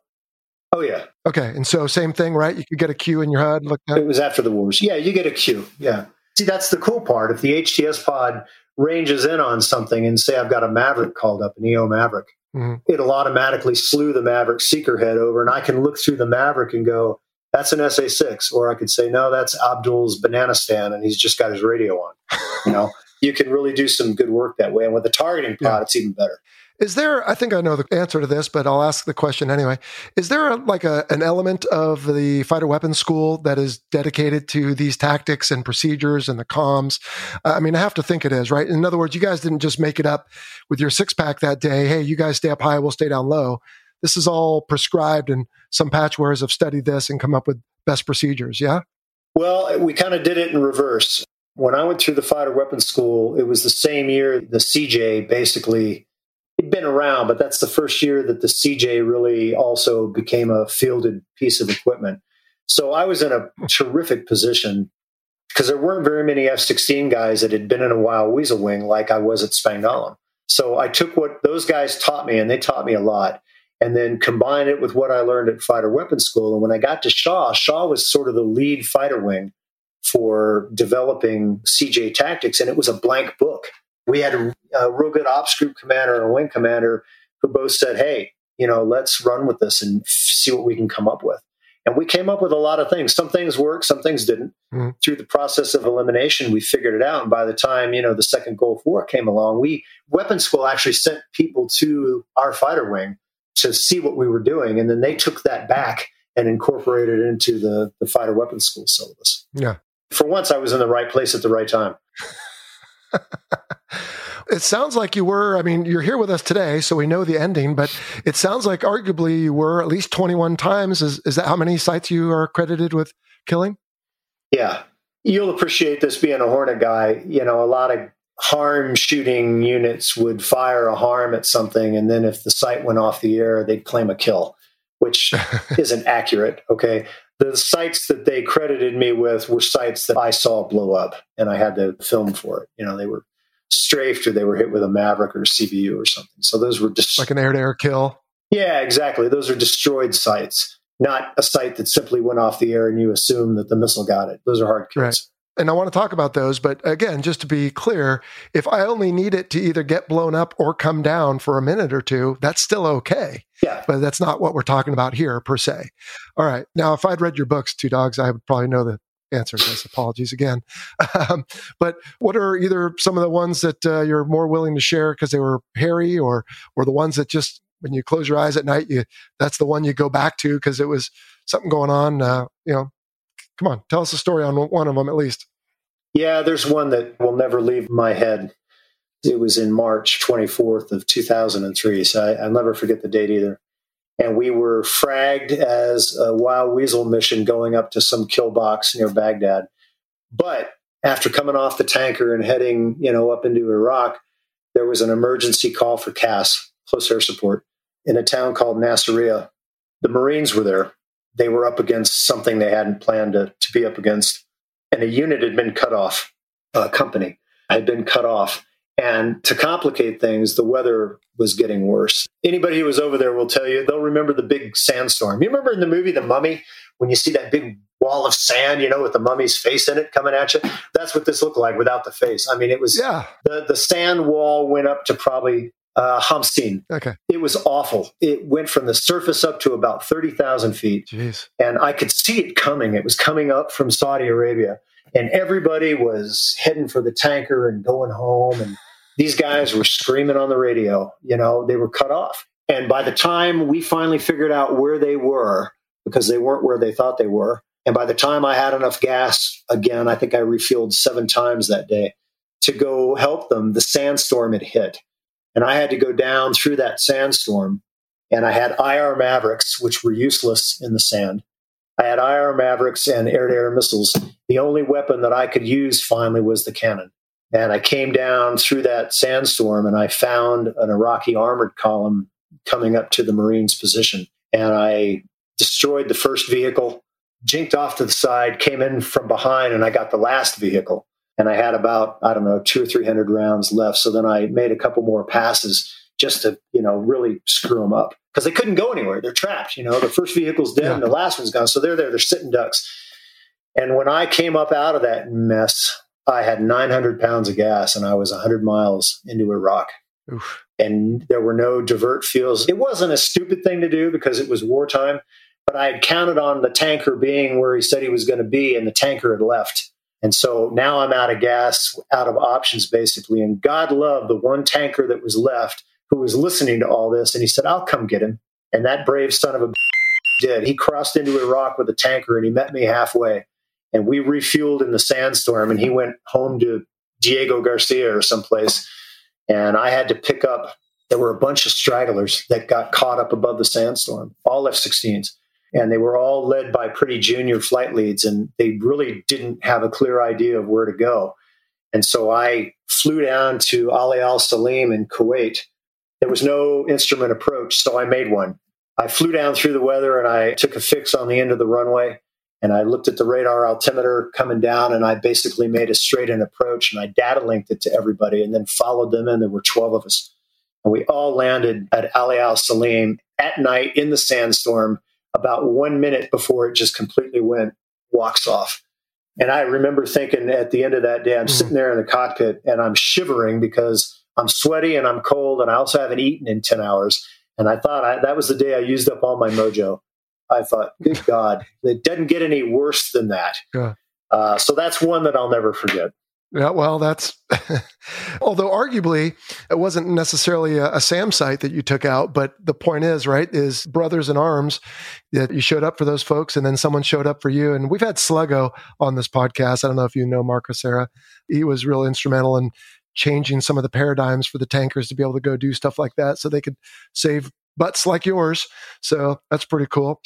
Oh, yeah. Okay. And so same thing, right? You could get a cue in your H U D. Look at it. It was after the wars. Yeah, you get a cue. Yeah. See, that's the cool part. If the H T S pod ranges in on something and say I've got a Maverick called up, an E O Maverick, mm-hmm. it'll automatically slew the Maverick seeker head over, and I can look through the Maverick and go, that's an S A six, or I could say, no, that's Abdul's banana stand, and he's just got his radio on. You know, you can really do some good work that way. And with the targeting pod, yeah. it's even better. Is there, I think I know the answer to this, but I'll ask the question anyway. Is there a, like a, an element of the fighter weapons school that is dedicated to these tactics and procedures and the comms? I mean, I have to think it is, right? In other words, you guys didn't just make it up with your six-pack that day. Hey, you guys stay up high, we'll stay down low. This is all prescribed, and some patchwares have studied this and come up with best procedures, yeah? Well, we kind of did it in reverse. When I went through the fighter weapons school, it was the same year the C J basically, it'd been around, but that's the first year that the C J really also became a fielded piece of equipment. So I was in a terrific position because there weren't very many F sixteen guys that had been in a Wild Weasel Wing like I was at Spangdahlem. So I took what those guys taught me, and they taught me a lot. And then combine it with what I learned at Fighter Weapons School. And when I got to Shaw, Shaw was sort of the lead fighter wing for developing C J tactics, and it was a blank book. We had a, a real good ops group commander and a wing commander who both said, hey, you know, let's run with this and see what we can come up with. And we came up with a lot of things. Some things worked, some things didn't. Mm-hmm. Through the process of elimination, we figured it out. And by the time, you know, the Second Gulf War came along, we Weapons School actually sent people to our fighter wing to see what we were doing. And then they took that back and incorporated it into the, the fighter weapons school syllabus. Yeah. For once, I was in the right place at the right time. It sounds like you were, I mean, you're here with us today, so we know the ending, but it sounds like arguably you were at least twenty-one times. Is, is that how many sites you are credited with killing? Yeah. You'll appreciate this being a Hornet guy. You know, a lot of harm shooting units would fire a harm at something, and then if the sight went off the air, they'd claim a kill, which isn't accurate, okay? The sites that they credited me with were sites that I saw blow up, and I had to film for it. You know, they were strafed, or they were hit with a Maverick or a C B U or something. So those were just... Dest- like an air-to-air kill? Yeah, exactly. Those are destroyed sites, not a site that simply went off the air and you assume that the missile got it. Those are hard kills. Right. And I want to talk about those, but again, just to be clear, if I only need it to either get blown up or come down for a minute or two, that's still okay. Yeah. But that's not what we're talking about here, per se. All right. Now, if I'd read your books, Two Dogs, I would probably know the answer to this. Apologies again. Um, but what are either some of the ones that uh, you're more willing to share because they were hairy, or or the ones that just, when you close your eyes at night, you that's the one you go back to because it was something going on, uh, you know? Come on, tell us a story on one of them at least. Yeah, there's one that will never leave my head. It was in March twenty-fourth of two thousand three, so I, I'll never forget the date either. And we were fragged as a Wild Weasel mission going up to some kill box near Baghdad. But after coming off the tanker and heading, you know, up into Iraq, there was an emergency call for C A S, close air support, in a town called Nasiriyah. The Marines were there. They were up against something they hadn't planned to, to be up against. And a unit had been cut off, a company had been cut off. And to complicate things, the weather was getting worse. Anybody who was over there will tell you, they'll remember the big sandstorm. You remember in the movie The Mummy, when you see that big wall of sand, you know, with the mummy's face in it coming at you? That's what this looked like without the face. I mean, it was, yeah. the, the sand wall went up to probably uh, Hamsin. Okay. It was awful. It went from the surface up to about thirty thousand feet. Jeez. And I could see it coming. It was coming up from Saudi Arabia. And everybody was heading for the tanker and going home. And these guys were screaming on the radio. You know, they were cut off. And by the time we finally figured out where they were, because they weren't where they thought they were, and by the time I had enough gas, again, I think I refueled seven times that day, to go help them, the sandstorm had hit. And I had to go down through that sandstorm. And I had I R Mavericks, which were useless in the sand. I had I R Mavericks and air-to-air missiles. The only weapon that I could use finally was the cannon. And I came down through that sandstorm and I found an Iraqi armored column coming up to the Marines' position. And I destroyed the first vehicle, jinked off to the side, came in from behind, and I got the last vehicle. And I had about, I don't know, two or three hundred rounds left. So then I made a couple more passes just to, you know, really screw them up. Because they couldn't go anywhere. They're trapped. You know, the first vehicle's dead, yeah. and the last one's gone. So they're there. They're sitting ducks. And when I came up out of that mess, I had nine hundred pounds of gas, and I was one hundred miles into Iraq. Oof. And there were no divert fuels. It wasn't a stupid thing to do because it was wartime, but I had counted on the tanker being where he said he was going to be, and the tanker had left. And so now I'm out of gas, out of options, basically. And God love the one tanker that was left, who was listening to all this, and he said, I'll come get him. And that brave son of a b- did. He crossed into Iraq with a tanker, and he met me halfway. And we refueled in the sandstorm, and he went home to Diego Garcia or someplace. And I had to pick up, there were a bunch of stragglers that got caught up above the sandstorm, all F sixteens. And they were all led by pretty junior flight leads, and they really didn't have a clear idea of where to go. And so I flew down to Ali al-Salim in Kuwait. There was no instrument approach, so I made one. I flew down through the weather, and I took a fix on the end of the runway, and I looked at the radar altimeter coming down, and I basically made a straight-in approach, and I data-linked it to everybody and then followed them in. There were twelve of us, and we all landed at Ali al-Salim at night in the sandstorm about one minute before it just completely went walks off. And I remember thinking at the end of that day, I'm mm-hmm. sitting there in the cockpit, and I'm shivering because I'm sweaty and I'm cold, and I also haven't eaten in ten hours. And I thought I, that was the day I used up all my mojo. I thought, good God, it doesn't get any worse than that. Yeah. Uh, so that's one that I'll never forget. Yeah, well, that's, although arguably it wasn't necessarily a, a SAM site that you took out, but the point is, right, is brothers in arms that you showed up for those folks, and then someone showed up for you. And we've had Sluggo on this podcast. I don't know if you know Mark Rosera. He was real instrumental in changing some of the paradigms for the tankers to be able to go do stuff like that so they could save butts like yours. So that's pretty cool.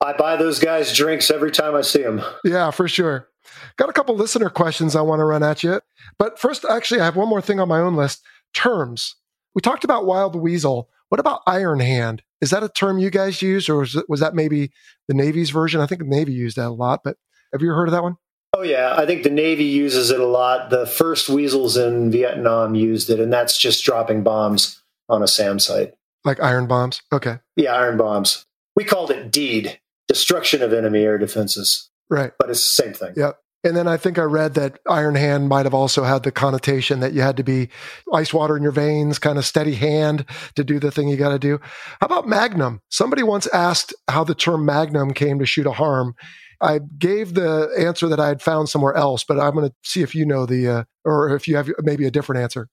I buy those guys drinks every time I see them. Yeah, for sure. Got a couple listener questions I want to run at you. But first, actually, I have one more thing on my own list. Terms. We talked about Wild Weasel. What about Iron Hand? Is that a term you guys use, or was, was that maybe the Navy's version? I think the Navy used that a lot, but have you ever heard of that one? Oh, yeah. I think the Navy uses it a lot. The first Weasels in Vietnam used it, and that's just dropping bombs on a SAM site. Like iron bombs? Okay. Yeah, iron bombs. We called it DEED, destruction of enemy air defenses. Right. But it's the same thing. Yeah. And then I think I read that Iron Hand might have also had the connotation that you had to be ice water in your veins, kind of steady hand to do the thing you got to do. How about Magnum? Somebody once asked how the term Magnum came to shoot a harm. I gave the answer that I had found somewhere else, but I'm going to see if you know the, uh, or if you have maybe a different answer.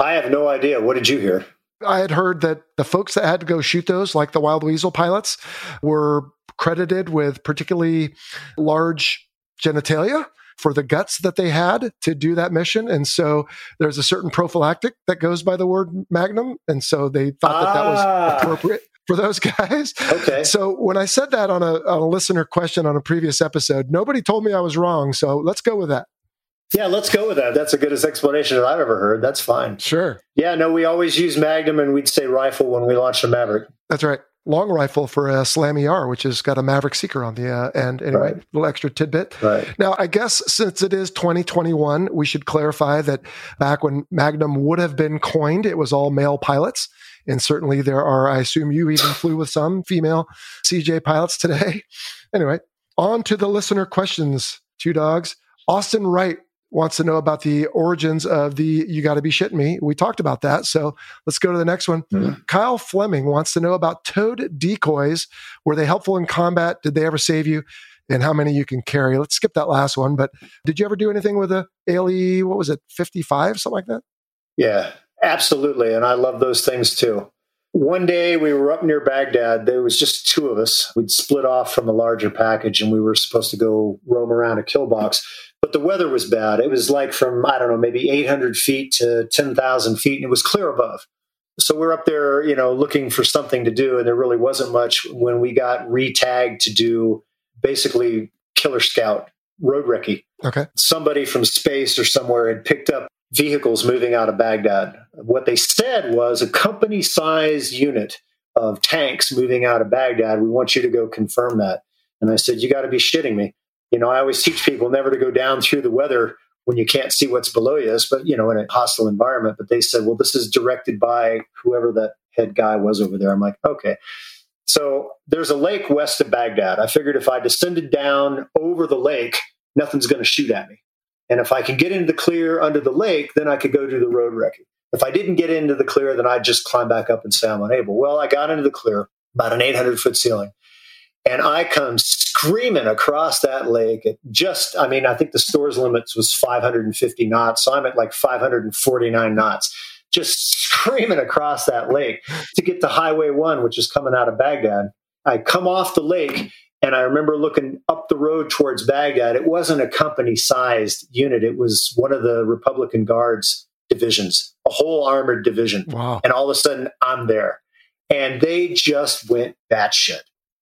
I have no idea. What did you hear? I had heard that the folks that had to go shoot those, like the Wild Weasel pilots, were credited with particularly large genitalia. for the guts that they had to do that mission. And so there's a certain prophylactic that goes by the word Magnum. And so they thought that ah. that was appropriate for those guys. Okay. So when I said that on a, on a listener question on a previous episode, nobody told me I was wrong. So let's go with that. Yeah, let's go with that. That's the goodest explanation that I've ever heard. That's fine. Sure. Yeah, no, we always use Magnum, and we'd say rifle when we launched the Maverick. That's right. Long rifle for a Slam E R, which has got a Maverick Seeker on the uh, end. Anyway, right. Little extra tidbit. Right. Now, I guess since it is twenty twenty-one, we should clarify that back when Magnum would have been coined, it was all male pilots. And certainly there are, I assume you even flew with some female C J pilots today. Anyway, on to the listener questions, Two Dogs. Austin Wright wants to know about the origins of the You Gotta Be Shitting Me. We talked about that. So let's go to the next one. Mm-hmm. Kyle Fleming wants to know about towed decoys. Were they helpful in combat? Did they ever save you? And how many you can carry? Let's skip that last one. But did you ever do anything with a A L E, what was it, fifty-five, something like that? Yeah, absolutely. And I love those things too. One day we were up near Baghdad. There was just two of us. We'd split off from a larger package and we were supposed to go roam around a kill box. But the weather was bad. It was like from, I don't know, maybe eight hundred feet to ten thousand feet, and it was clear above. So we're up there, you know, looking for something to do, and there really wasn't much when we got re-tagged to do basically Killer Scout, road recce. Okay. Somebody from space or somewhere had picked up vehicles moving out of Baghdad. What they said was a company-sized unit of tanks moving out of Baghdad. We want you to go confirm that. And I said, you got to be shitting me. You know, I always teach people never to go down through the weather when you can't see what's below you, but, you know, in a hostile environment. But they said, well, this is directed by whoever that head guy was over there. I'm like, okay. So there's a lake west of Baghdad. I figured if I descended down over the lake, nothing's going to shoot at me. And if I could get into the clear under the lake, then I could go do the road wrecking. If I didn't get into the clear, then I'd just climb back up and say I'm unable. Well, I got into the clear, about an eight hundred foot ceiling. And I come screaming across that lake at just, I mean, I think the store's limits was five hundred fifty knots. So I'm at like five hundred forty-nine knots, just screaming across that lake to get to Highway one, which is coming out of Baghdad. I come off the lake and I remember looking up the road towards Baghdad. It wasn't a company-sized unit. It was one of the Republican Guards divisions, a whole armored division. Wow. And all of a sudden I'm there. And they just went batshit.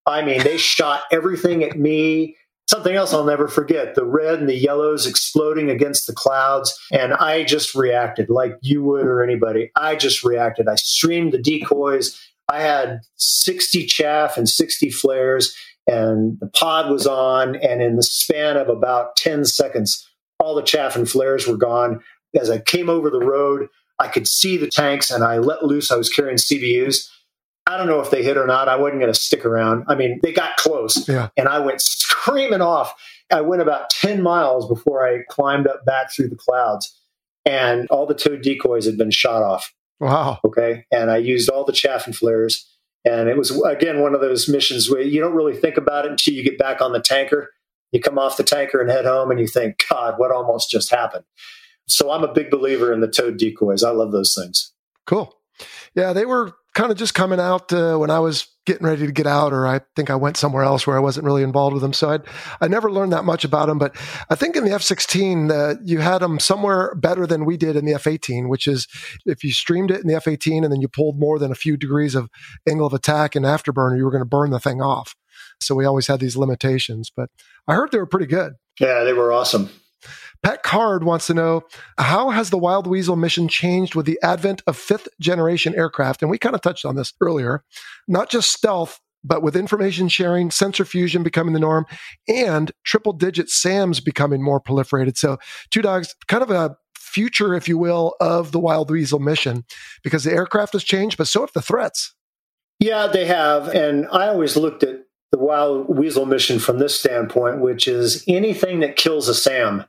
I mean, they shot everything at me. Something else I'll never forget, the red and the yellows exploding against the clouds. And I just reacted like you would or anybody. I just reacted. I streamed the decoys. I had sixty chaff and sixty flares, and the pod was on. And in the span of about ten seconds, all the chaff and flares were gone. As I came over the road, I could see the tanks, and I let loose. I was carrying C B Us. I don't know if they hit or not. I wasn't going to stick around. I mean, they got close, yeah. And I went screaming off. I went about ten miles before I climbed up back through the clouds, and all the towed decoys had been shot off. Wow. Okay. And I used all the chaff and flares, and it was, again, one of those missions where you don't really think about it until you get back on the tanker. You come off the tanker and head home, and you think, God, what almost just happened? So I'm a big believer in the towed decoys. I love those things. Cool. Yeah, they were kind of just coming out uh, when I was getting ready to get out, or I think I went somewhere else where I wasn't really involved with them. So I'd, I never learned that much about them. But I think in the F sixteen, uh, you had them somewhere better than we did in the F eighteen, which is if you streamed it in the F eighteen and then you pulled more than a few degrees of angle of attack and afterburner, you were going to burn the thing off. So we always had these limitations. But I heard they were pretty good. Yeah, they were awesome. Pat Card wants to know, how has the Wild Weasel mission changed with the advent of fifth-generation aircraft? And we kind of touched on this earlier. Not just stealth, but with information sharing, sensor fusion becoming the norm, and triple-digit SAMs becoming more proliferated. So Two Dogs, kind of a future, if you will, of the Wild Weasel mission, because the aircraft has changed, but so have the threats. Yeah, they have. And I always looked at the Wild Weasel mission from this standpoint, which is anything that kills a SAM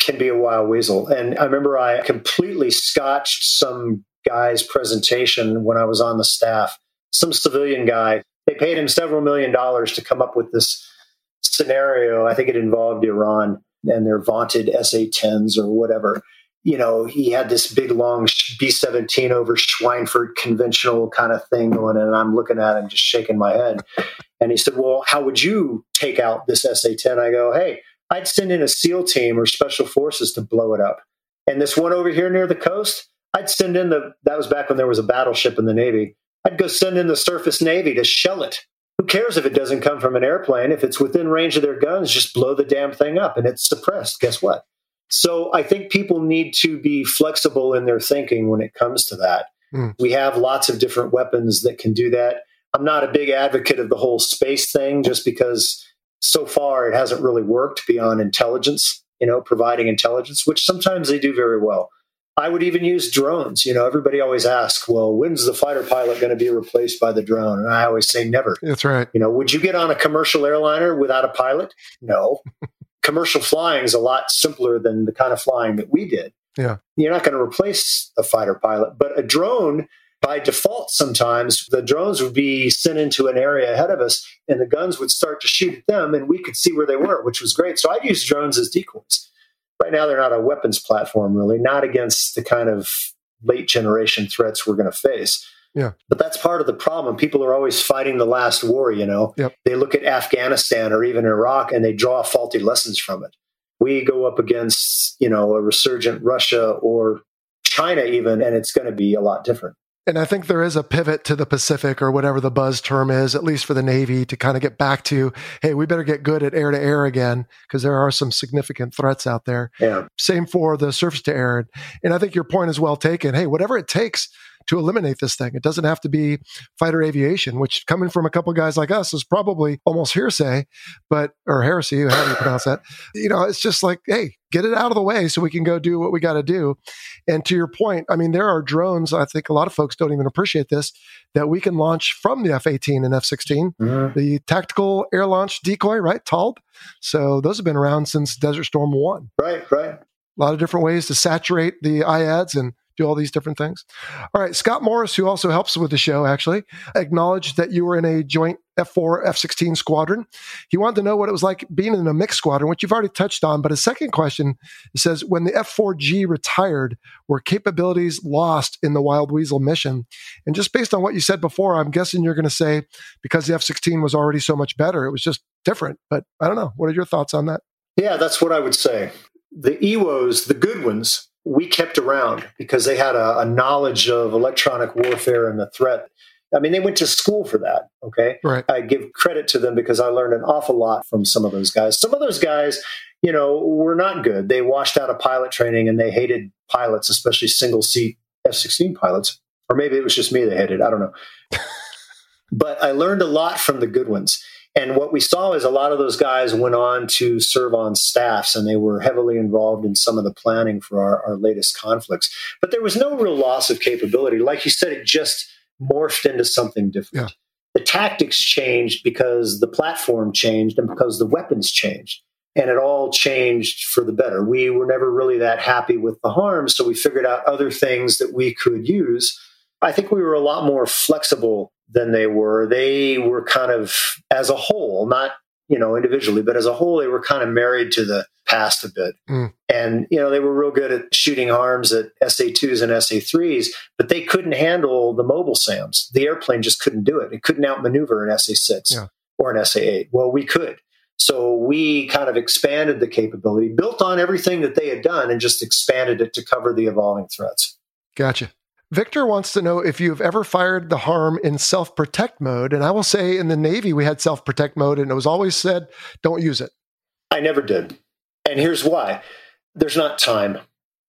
can be a Wild Weasel. And I remember I completely scotched some guy's presentation when I was on the staff, some civilian guy. They paid him several million dollars to come up with this scenario. I think it involved Iran and their vaunted S A tens or whatever. You know, he had this big, long B seventeen over Schweinfurt conventional kind of thing going, and I'm looking at him just shaking my head. And he said, well, how would you take out this S A ten? I go, hey, I'd send in a SEAL team or special forces to blow it up. And this one over here near the coast, I'd send in the, that was back when there was a battleship in the Navy. I'd go send in the surface Navy to shell it. Who cares if it doesn't come from an airplane? If it's within range of their guns, just blow the damn thing up, and it's suppressed. Guess what? So I think people need to be flexible in their thinking when it comes to that. Mm. We have lots of different weapons that can do that. I'm not a big advocate of the whole space thing, just because so far it hasn't really worked beyond intelligence, you know, providing intelligence, which sometimes they do very well. I would even use drones. You know, everybody always asks, well, when's the fighter pilot going to be replaced by the drone? And I always say never. That's right. You know, would you get on a commercial airliner without a pilot? No. Commercial flying is a lot simpler than the kind of flying that we did. Yeah. You're not going to replace a fighter pilot, but a drone, by default, sometimes the drones would be sent into an area ahead of us and the guns would start to shoot at them and we could see where they were, which was great. So I'd use drones as decoys. Right now, they're not a weapons platform, really, not against the kind of late generation threats we're going to face. Yeah. But that's part of the problem. People are always fighting the last war, you know. Yep. They look at Afghanistan or even Iraq and they draw faulty lessons from it. We go up against, you know, a resurgent Russia or China even, and it's going to be a lot different. And I think there is a pivot to the Pacific or whatever the buzz term is, at least for the Navy, to kind of get back to, hey, we better get good at air-to-air again because there are some significant threats out there. Yeah. Same for the surface-to-air. And I think your point is well taken. Hey, whatever it takes to eliminate this thing. It doesn't have to be fighter aviation, which coming from a couple of guys like us is probably almost hearsay, but or heresy, however you pronounce that. You know, it's just like, hey, get it out of the way so we can go do what we got to do. And to your point, I mean, there are drones, I think a lot of folks don't even appreciate this, that we can launch from the F eighteen and F sixteen, mm-hmm. the tactical air launch decoy, right? T A L D. So those have been around since Desert Storm one. Right, right. A lot of different ways to saturate the I A Ds and do all these different things. All right, Scott Morris, who also helps with the show, actually, acknowledged that you were in a joint F four, F sixteen squadron. He wanted to know what it was like being in a mixed squadron, which you've already touched on. But his second question says, when the F four G retired, were capabilities lost in the Wild Weasel mission? And just based on what you said before, I'm guessing you're going to say because the F sixteen was already so much better, it was just different. But I don't know. What are your thoughts on that? Yeah, that's what I would say. The E W Os, the good ones, we kept around because they had a, a knowledge of electronic warfare and the threat. I mean, they went to school for that, okay? Right. I give credit to them because I learned an awful lot from some of those guys. Some of those guys, you know, were not good. They washed out of pilot training and they hated pilots, especially single-seat F sixteen pilots. Or maybe it was just me they hated. I don't know. But I learned a lot from the good ones. And what we saw is a lot of those guys went on to serve on staffs, and they were heavily involved in some of the planning for our, our latest conflicts. But there was no real loss of capability. Like you said, it just morphed into something different. Yeah. The tactics changed because the platform changed and because the weapons changed. And it all changed for the better. We were never really that happy with the harm, so we figured out other things that we could use. I think we were a lot more flexible than they were. They were kind of, as a whole, not, you know, individually, but as a whole, they were kind of married to the past a bit. Mm. And, you know, they were real good at shooting harms at S A twos and S A threes, but they couldn't handle the mobile SAMs. The airplane just couldn't do it. It couldn't outmaneuver an S A six yeah. or an S A eight. Well, we could. So we kind of expanded the capability, built on everything that they had done and just expanded it to cover the evolving threats. Gotcha. Victor wants to know if you've ever fired the harm in self-protect mode. And I will say in the Navy, we had self-protect mode, and it was always said, don't use it. I never did. And here's why. There's not time.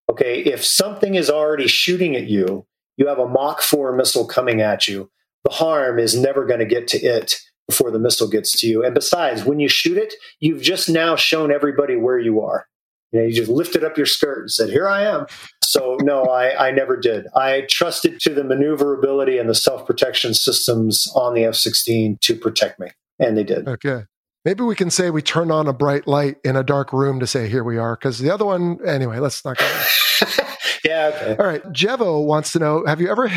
Okay, if something is already shooting at you, you have a Mach four missile coming at you, the harm is never going to get to it before the missile gets to you. And besides, when you shoot it, you've just now shown everybody where you are. You know, you just lifted up your skirt and said, here I am. So no, I, I never did. I trusted to the maneuverability and the self-protection systems on the F sixteen to protect me. And they did. Okay. Maybe we can say we turned on a bright light in a dark room to say, here we are. Because the other one, anyway, let's not go there. Yeah. Okay. All right. Jevo wants to know, have you ever...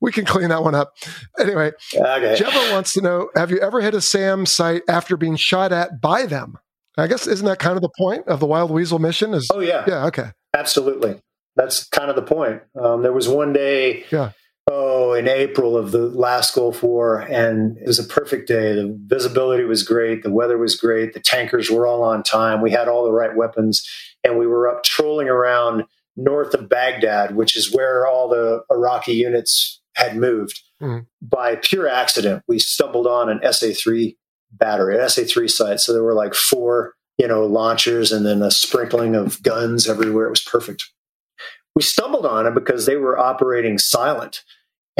We can clean that one up. Anyway, okay. Jevo wants to know, have you ever hit a SAM site after being shot at by them? I guess, isn't that kind of the point of the Wild Weasel mission? Is, oh, yeah. Yeah, okay. Absolutely. That's kind of the point. Um, there was one day, yeah. oh, in April of the last Gulf War, and it was a perfect day. The visibility was great. The weather was great. The tankers were all on time. We had all the right weapons, and we were up trolling around north of Baghdad, which is where all the Iraqi units had moved. Mm. By pure accident, we stumbled on an S A three battery, an S A three site. So there were like four, you know, launchers and then a sprinkling of guns everywhere. It was perfect. We stumbled on it because they were operating silent,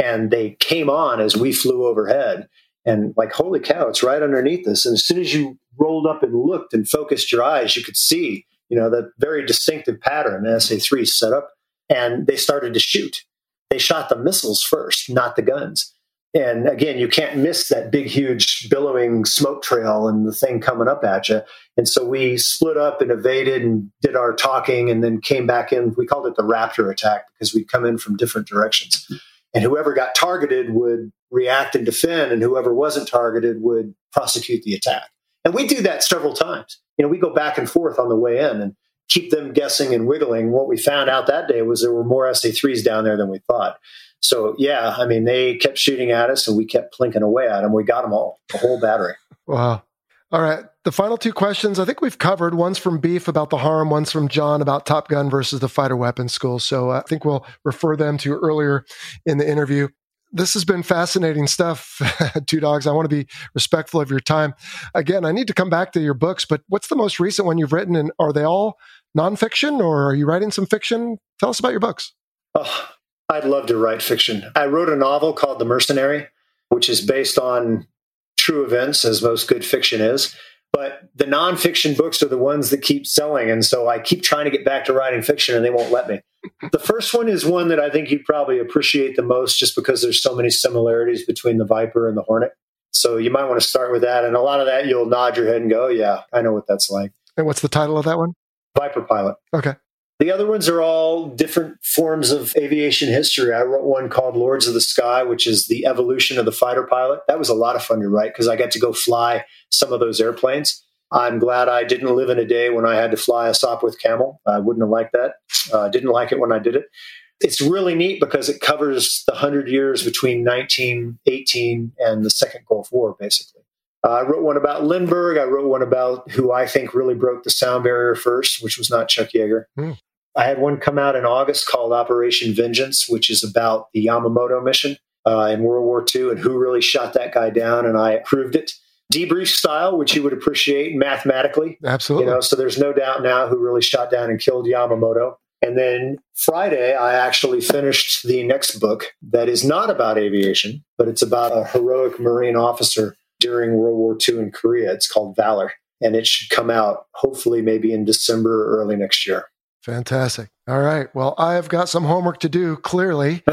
and they came on as we flew overhead. And like, holy cow, it's right underneath us. And as soon as you rolled up and looked and focused your eyes, you could see, you know, that very distinctive pattern an S A three set up. And they started to shoot. They shot the missiles first, not the guns. And again, you can't miss that big, huge billowing smoke trail and the thing coming up at you. And so we split up and evaded and did our talking and then came back in. We called it the Raptor attack because we'd come in from different directions. And whoever got targeted would react and defend, and whoever wasn't targeted would prosecute the attack. And we do that several times. You know, we go back and forth on the way in and keep them guessing and wiggling. What we found out that day was there were more S A threes down there than we thought. So, yeah, I mean, they kept shooting at us, and we kept plinking away at them. We got them all, the whole battery. Wow. All right. The final two questions I think we've covered. One's from Beef about the harm. One's from John about Top Gun versus the fighter weapons school. So I think we'll refer them to earlier in the interview. This has been fascinating stuff, Two Dogs. I want to be respectful of your time. Again, I need to come back to your books, but what's the most recent one you've written, and are they all nonfiction, or are you writing some fiction? Tell us about your books. Oh, I'd love to write fiction. I wrote a novel called The Mercenary, which is based on true events, as most good fiction is. But the nonfiction books are the ones that keep selling. And so I keep trying to get back to writing fiction, and they won't let me. The first one is one that I think you'd probably appreciate the most just because there's so many similarities between the Viper and the Hornet. So you might want to start with that. And a lot of that, you'll nod your head and go, oh, yeah, I know what that's like. And what's the title of that one? Viper Pilot. Okay. The other ones are all different forms of aviation history. I wrote one called Lords of the Sky, which is the evolution of the fighter pilot. That was a lot of fun to write because I got to go fly some of those airplanes. I'm glad I didn't live in a day when I had to fly a Sopwith Camel. I wouldn't have liked that. Uh, didn't like it when I did it. It's really neat because it covers the hundred years between nineteen eighteen and the Second Gulf War, basically. Uh, I wrote one about Lindbergh. I wrote one about who I think really broke the sound barrier first, which was not Chuck Yeager. Mm. I had one come out in August called Operation Vengeance, which is about the Yamamoto mission uh, in World War Two and who really shot that guy down, and I proved it. Debrief style, which you would appreciate mathematically. Absolutely. You know, so there's no doubt now who really shot down and killed Yamamoto. And then Friday, I actually finished the next book that is not about aviation, but it's about a heroic Marine officer during World War Two in Korea. It's called Valor, and it should come out hopefully maybe in December or early next year. Fantastic. All right. Well, I've got some homework to do, clearly.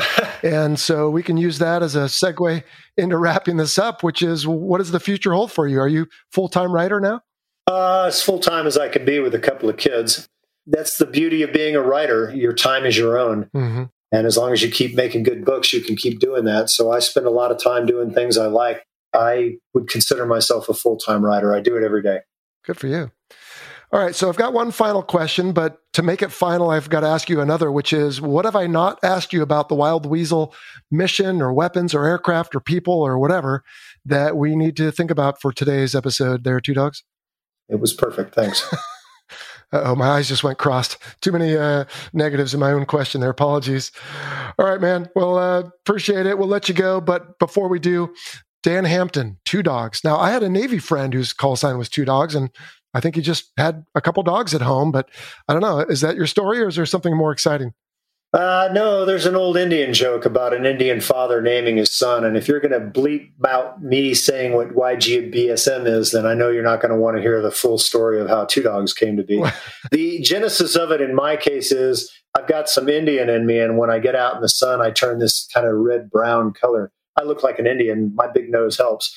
And so we can use that as a segue into wrapping this up, which is, what does the future hold for you? Are you full-time writer now? Uh, as full-time as I can be with a couple of kids. That's the beauty of being a writer. Your time is your own. Mm-hmm. And as long as you keep making good books, you can keep doing that. So I spend a lot of time doing things I like. I would consider myself a full-time writer. I do it every day. Good for you. All right, so I've got one final question, but to make it final, I've got to ask you another, which is, what have I not asked you about the Wild Weasel mission or weapons or aircraft or people or whatever that we need to think about for today's episode there, Two Dogs? It was perfect. Thanks. Uh-oh, my eyes just went crossed. Too many uh, negatives in my own question there. Apologies. All right, man. Well, uh, appreciate it. We'll let you go, but before we do, Dan Hampton, Two Dogs. Now, I had a Navy friend whose call sign was Two Dogs, and I think he just had a couple dogs at home, but I don't know. Is that your story, or is there something more exciting? Uh, no, there's an old Indian joke about an Indian father naming his son. And if you're going to bleep about me saying what Y G B S M is, then I know you're not going to want to hear the full story of how Two Dogs came to be. The genesis of it in my case is I've got some Indian in me. And when I get out in the sun, I turn this kind of red-brown color. I look like an Indian. My big nose helps.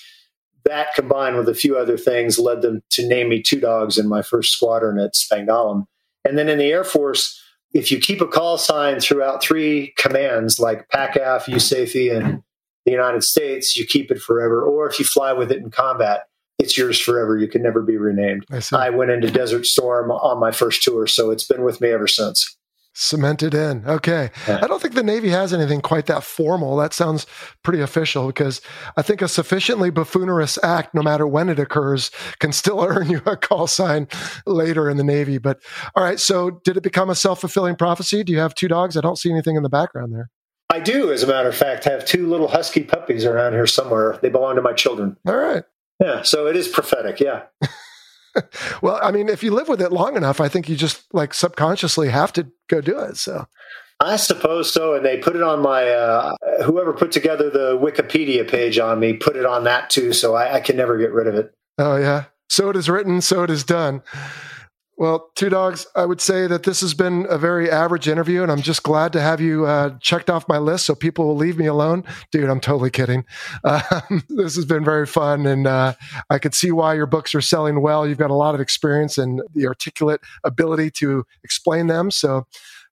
That, combined with a few other things, led them to name me Two Dogs in my first squadron at Spangdahlem. And then in the Air Force, if you keep a call sign throughout three commands, like PACAF, U S A F E, and the United States, you keep it forever. Or if you fly with it in combat, it's yours forever. You can never be renamed. I, I went into Desert Storm on my first tour, so it's been with me ever since. Cemented in. Okay. Yeah. I don't think the Navy has anything quite that formal. That sounds pretty official, because I think a sufficiently buffoonerous act, no matter when it occurs, can still earn you a call sign later in the Navy. But all right. So did it become a self-fulfilling prophecy? Do you have two dogs? I don't see anything in the background there. I do, as a matter of fact, have two little husky puppies around here somewhere. They belong to my children. All right. Yeah. So it is prophetic. Yeah. Well, I mean, if you live with it long enough, I think you just like subconsciously have to go do it. So I suppose so. And they put it on my, uh, whoever put together the Wikipedia page on me, put it on that too. So I, I can never get rid of it. Oh yeah. So it is written, so it is done. Well, Two Dogs, I would say that this has been a very average interview, and I'm just glad to have you uh, checked off my list so people will leave me alone. Dude, I'm totally kidding. Uh, this has been very fun, and uh, I could see why your books are selling well. You've got a lot of experience and the articulate ability to explain them, so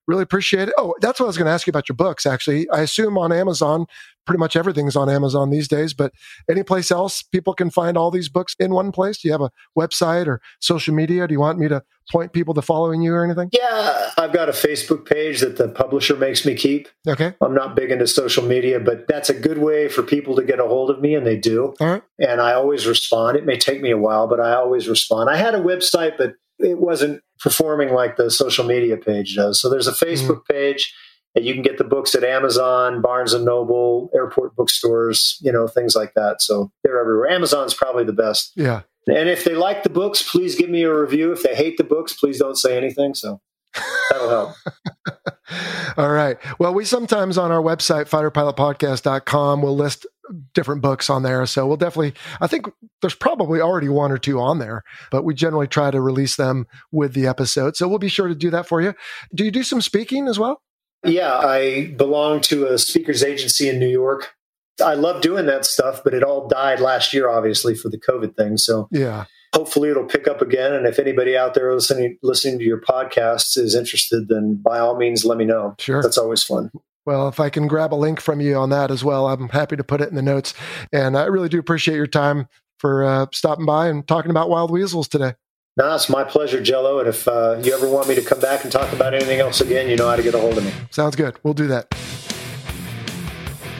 really appreciate it. Oh, that's what I was going to ask you about your books, actually. I assume on Amazon, pretty much everything's on Amazon these days, but any place else people can find all these books in one place? Do you have a website or social media? Do you want me to point people to following you or anything? Yeah, I've got a Facebook page that the publisher makes me keep. Okay. I'm not big into social media, but that's a good way for people to get a hold of me, and they do. All right. And I always respond. It may take me a while, but I always respond. I had a website, but it wasn't performing like the social media page does. So there's a Facebook mm-hmm. page, and you can get the books at Amazon, Barnes and Noble, airport bookstores, you know, things like that. So they're everywhere. Amazon's probably the best. Yeah. And if they like the books, please give me a review. If they hate the books, please don't say anything. So that'll help. All right. Well, we sometimes on our website, fighter pilot podcast dot com, we'll list different books on there. So we'll definitely, I think there's probably already one or two on there, but we generally try to release them with the episode. So we'll be sure to do that for you. Do you do some speaking as well? Yeah, I belong to a speaker's agency in New York. I love doing that stuff, but it all died last year, obviously, for the COVID thing. So yeah, hopefully it'll pick up again. And if anybody out there listening, listening to your podcasts is interested, then by all means, let me know. Sure. That's always fun. Well, if I can grab a link from you on that as well, I'm happy to put it in the notes. And I really do appreciate your time for uh, stopping by and talking about Wild Weasels today. No, it's my pleasure, Jello. And if uh, you ever want me to come back and talk about anything else again, you know how to get a hold of me. Sounds good. We'll do that.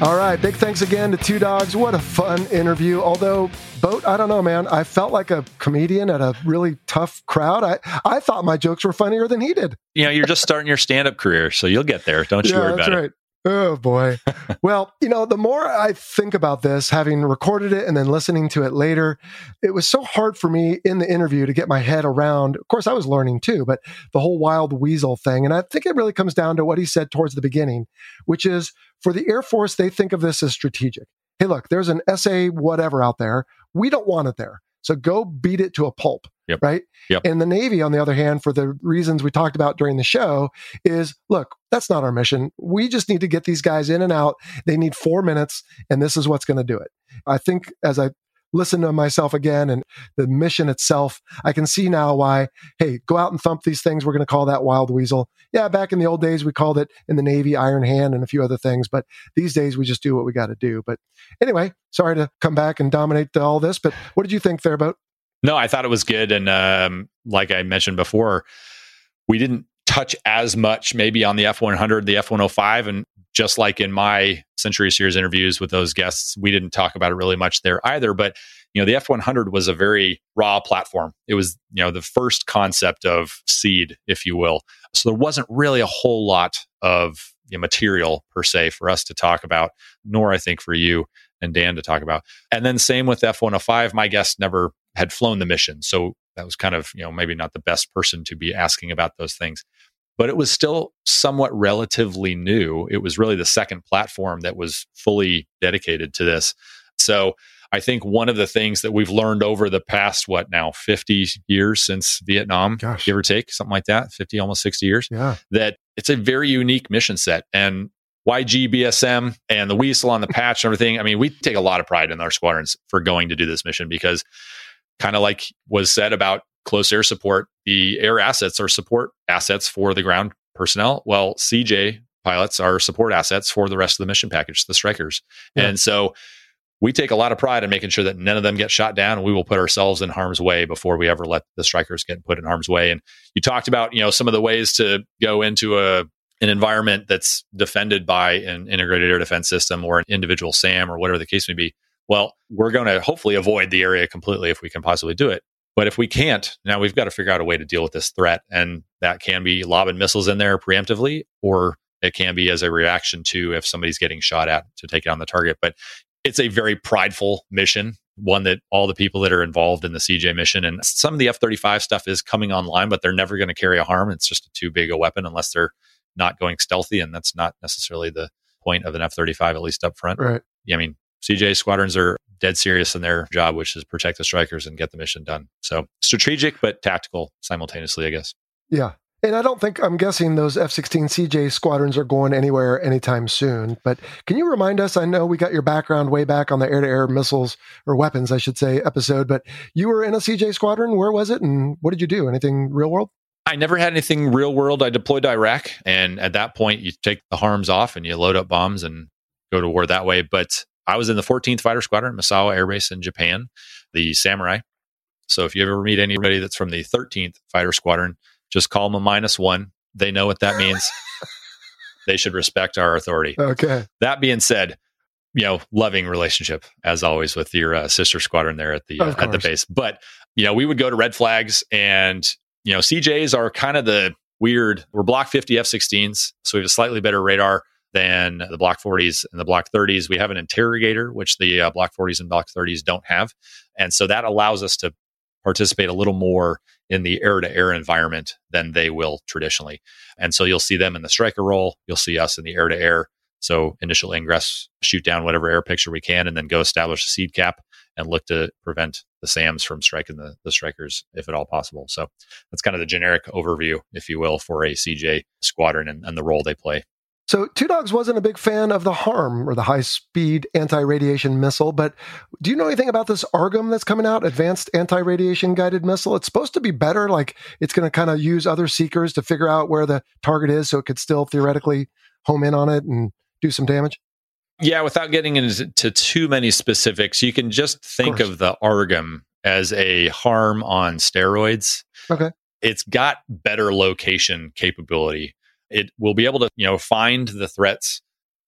All right. Big thanks again to Two Dogs. What a fun interview. Although, Boat, I don't know, man. I felt like a comedian at a really tough crowd. I, I thought my jokes were funnier than he did. You know, you're just starting your stand-up career, so you'll get there. Don't you yeah, worry about right. it. Oh boy. Well, you know, the more I think about this, having recorded it and then listening to it later, it was so hard for me in the interview to get my head around. Of course, I was learning too, but the whole wild weasel thing. And I think it really comes down to what he said towards the beginning, which is for the Air Force, they think of this as strategic. Hey, look, there's an S A whatever out there. We don't want it there. So go beat it to a pulp. Yep. Right? Yep. And the Navy, on the other hand, for the reasons we talked about during the show, is, look, that's not our mission. We just need to get these guys in and out. They need four minutes, and this is what's going to do it. I think as I listen to myself again and the mission itself, I can see now why, hey, go out and thump these things. We're going to call that wild weasel. Yeah, back in the old days, we called it in the Navy Iron Hand and a few other things. But these days, we just do what we got to do. But anyway, sorry to come back and dominate all this. But what did you think there, Boat? No, I thought it was good. And um, like I mentioned before, we didn't touch as much maybe on the F one hundred, the F one oh five. And just like in my Century Series interviews with those guests, we didn't talk about it really much there either. But, you know, the F one hundred was a very raw platform. It was, you know, the first concept of seed, if you will. So there wasn't really a whole lot of you know, material per se for us to talk about, nor I think for you and Dan to talk about. And then same with F one oh five, my guest never had flown the mission. So that was kind of, you know, maybe not the best person to be asking about those things, but it was still somewhat relatively new. It was really the second platform that was fully dedicated to this. So I think one of the things that we've learned over the past, what now, fifty years since Vietnam, Gosh. give or take, something like that, fifty, almost sixty years, yeah. that it's a very unique mission set. And Y G B S M and the weasel on the patch and everything, I mean, we take a lot of pride in our squadrons for going to do this mission because kind of like was said about close air support, the air assets are support assets for the ground personnel. Well, C J pilots are support assets for the rest of the mission package, the strikers. Yeah. And so we take a lot of pride in making sure that none of them get shot down. And we will put ourselves in harm's way before we ever let the strikers get put in harm's way. And you talked about, you know, some of the ways to go into a an environment that's defended by an integrated air defense system or an individual SAM or whatever the case may be, well, we're going to hopefully avoid the area completely if we can possibly do it. But if we can't, now we've got to figure out a way to deal with this threat. And that can be lobbing missiles in there preemptively, or it can be as a reaction to if somebody's getting shot at to take down the target. But it's a very prideful mission, one that all the people that are involved in the C J mission, and some of the F thirty-five stuff is coming online, but they're never going to carry a harm. It's just too big a weapon unless they're not going stealthy. And that's not necessarily the point of an F thirty-five, at least up front. Right. I mean, C J squadrons are dead serious in their job, which is protect the strikers and get the mission done. So strategic, but tactical simultaneously, I guess. Yeah. And I don't think, I'm guessing those F sixteen C J squadrons are going anywhere anytime soon. But can you remind us, I know we got your background way back on the air-to-air missiles, or weapons, I should say, episode, but you were in a C J squadron. Where was it? And what did you do? Anything real world? I never had anything real world. I deployed to Iraq. And at that point, you take the harms off and you load up bombs and go to war that way. But I was in the fourteenth Fighter Squadron, Misawa Air Base in Japan, the Samurai. So if you ever meet anybody that's from the thirteenth Fighter Squadron, just call them a minus one. They know what that means. They should respect our authority. Okay. That being said, you know, loving relationship as always with your uh, sister squadron there at the uh, at the base. But you know, we would go to red flags, and you know, C Js are kind of the weird. We're Block fifty F sixteens, so we have a slightly better radar than the Block forties and the Block thirties. We have an interrogator, which the uh, Block forties and Block thirties don't have. And so that allows us to participate a little more in the air-to-air environment than they will traditionally. And so you'll see them in the striker role. You'll see us in the air-to-air. So initial ingress, shoot down whatever air picture we can, and then go establish a seed cap and look to prevent the SAMs from striking the, the strikers if at all possible. So that's kind of the generic overview, if you will, for a C J squadron and, and the role they play. So Two Dogs wasn't a big fan of the HARM, or the high-speed anti-radiation missile, but do you know anything about this AARGM that's coming out, Advanced Anti-Radiation Guided Missile? It's supposed to be better, like it's going to kind of use other seekers to figure out where the target is so it could still theoretically home in on it and do some damage? Yeah, without getting into too many specifics, you can just think of, of the AARGM as a HARM on steroids. Okay. It's got better location capability. It will be able to, you know, find the threats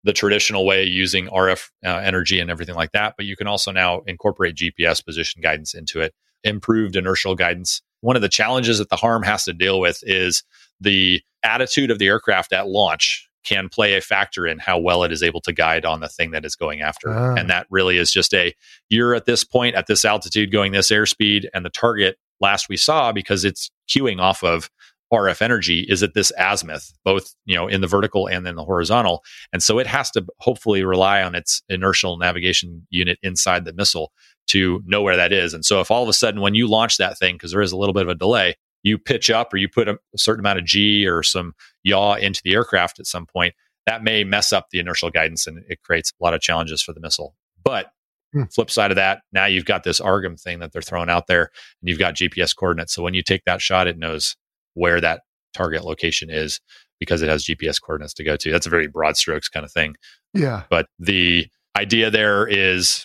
the traditional way using R F uh, energy and everything like that. But you can also now incorporate G P S position guidance into it, improved inertial guidance. One of the challenges that the HARM has to deal with is the attitude of the aircraft at launch can play a factor in how well it is able to guide on the thing that it's going after. Ah. And that really is just a, you're at this point, at this altitude, going this airspeed, and the target last we saw, because it's queuing off of R F energy, is at this azimuth, both, you know, in the vertical and in the horizontal. And so it has to hopefully rely on its inertial navigation unit inside the missile to know where that is. And so if all of a sudden, when you launch that thing, because there is a little bit of a delay, you pitch up or you put a certain amount of G or some yaw into the aircraft at some point, that may mess up the inertial guidance, and it creates a lot of challenges for the missile. But flip side of that, now you've got this AARGM thing that they're throwing out there, and you've got G P S coordinates. So when you take that shot, it knows where that target location is because it has G P S coordinates to go to. That's a very broad strokes kind of thing. Yeah. But the idea there is,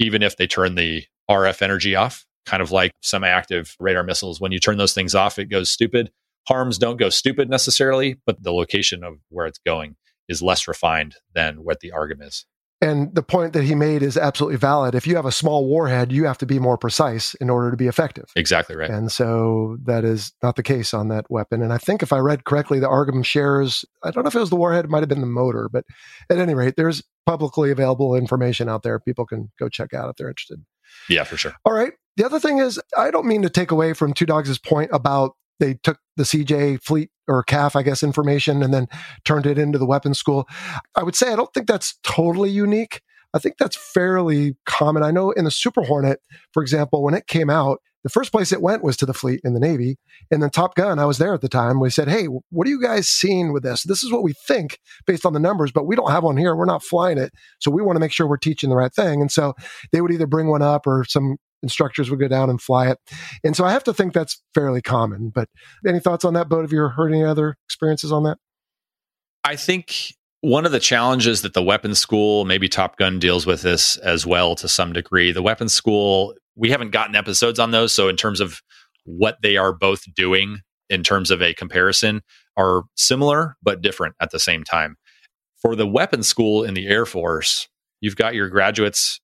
even if they turn the R F energy off, kind of like semi-active radar missiles, when you turn those things off, it goes stupid. HARMs don't go stupid necessarily, but the location of where it's going is less refined than what the AARGM is. And the point that he made is absolutely valid. If you have a small warhead, you have to be more precise in order to be effective. Exactly right. And so that is not the case on that weapon. And I think if I read correctly, the AARGM shares, I don't know if it was the warhead, it might have been the motor, but at any rate, there's publicly available information out there. People can go check out if they're interested. Yeah, for sure. All right. The other thing is, I don't mean to take away from Two Dogs' point about they took the C J fleet or C A F, I guess, information and then turned it into the weapons school. I would say I don't think that's totally unique. I think that's fairly common. I know in the Super Hornet, for example, when it came out, the first place it went was to the fleet in the Navy. And then Top Gun, I was there at the time, we said, hey, what are you guys seeing with this? This is what we think based on the numbers, but we don't have one here. We're not flying it. So we want to make sure we're teaching the right thing. And so they would either bring one up or some instructors would go down and fly it. And so I have to think that's fairly common. But any thoughts on that, Boat? Have you heard any other experiences on that? I think one of the challenges that the weapons school, maybe Top Gun deals with this as well to some degree. The weapons school, we haven't gotten episodes on those. So in terms of what they are both doing in terms of a comparison, are similar but different at the same time. For the weapons school in the Air Force, you've got your graduates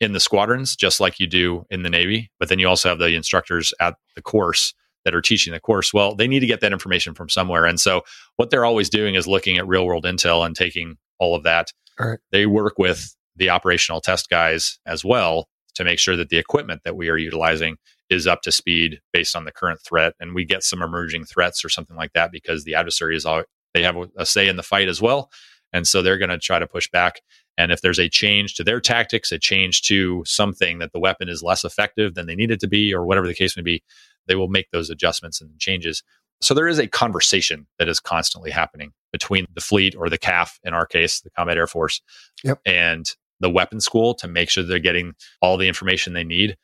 in the squadrons, just like you do in the Navy, but then you also have the instructors at the course that are teaching the course. Well, they need to get that information from somewhere. And so what they're always doing is looking at real world intel and taking all of that. All right. They work with the operational test guys as well to make sure that the equipment that we are utilizing is up to speed based on the current threat. And we get some emerging threats or something like that, because the adversary is all, they have a say in the fight as well. And so they're going to try to push back. And if there's a change to their tactics, a change to something that the weapon is less effective than they need it to be, or whatever the case may be, they will make those adjustments and changes. So there is a conversation that is constantly happening between the fleet, or the C A F in our case, the Combat Air Force, yep, and the weapons school, to make sure they're getting all the information they need.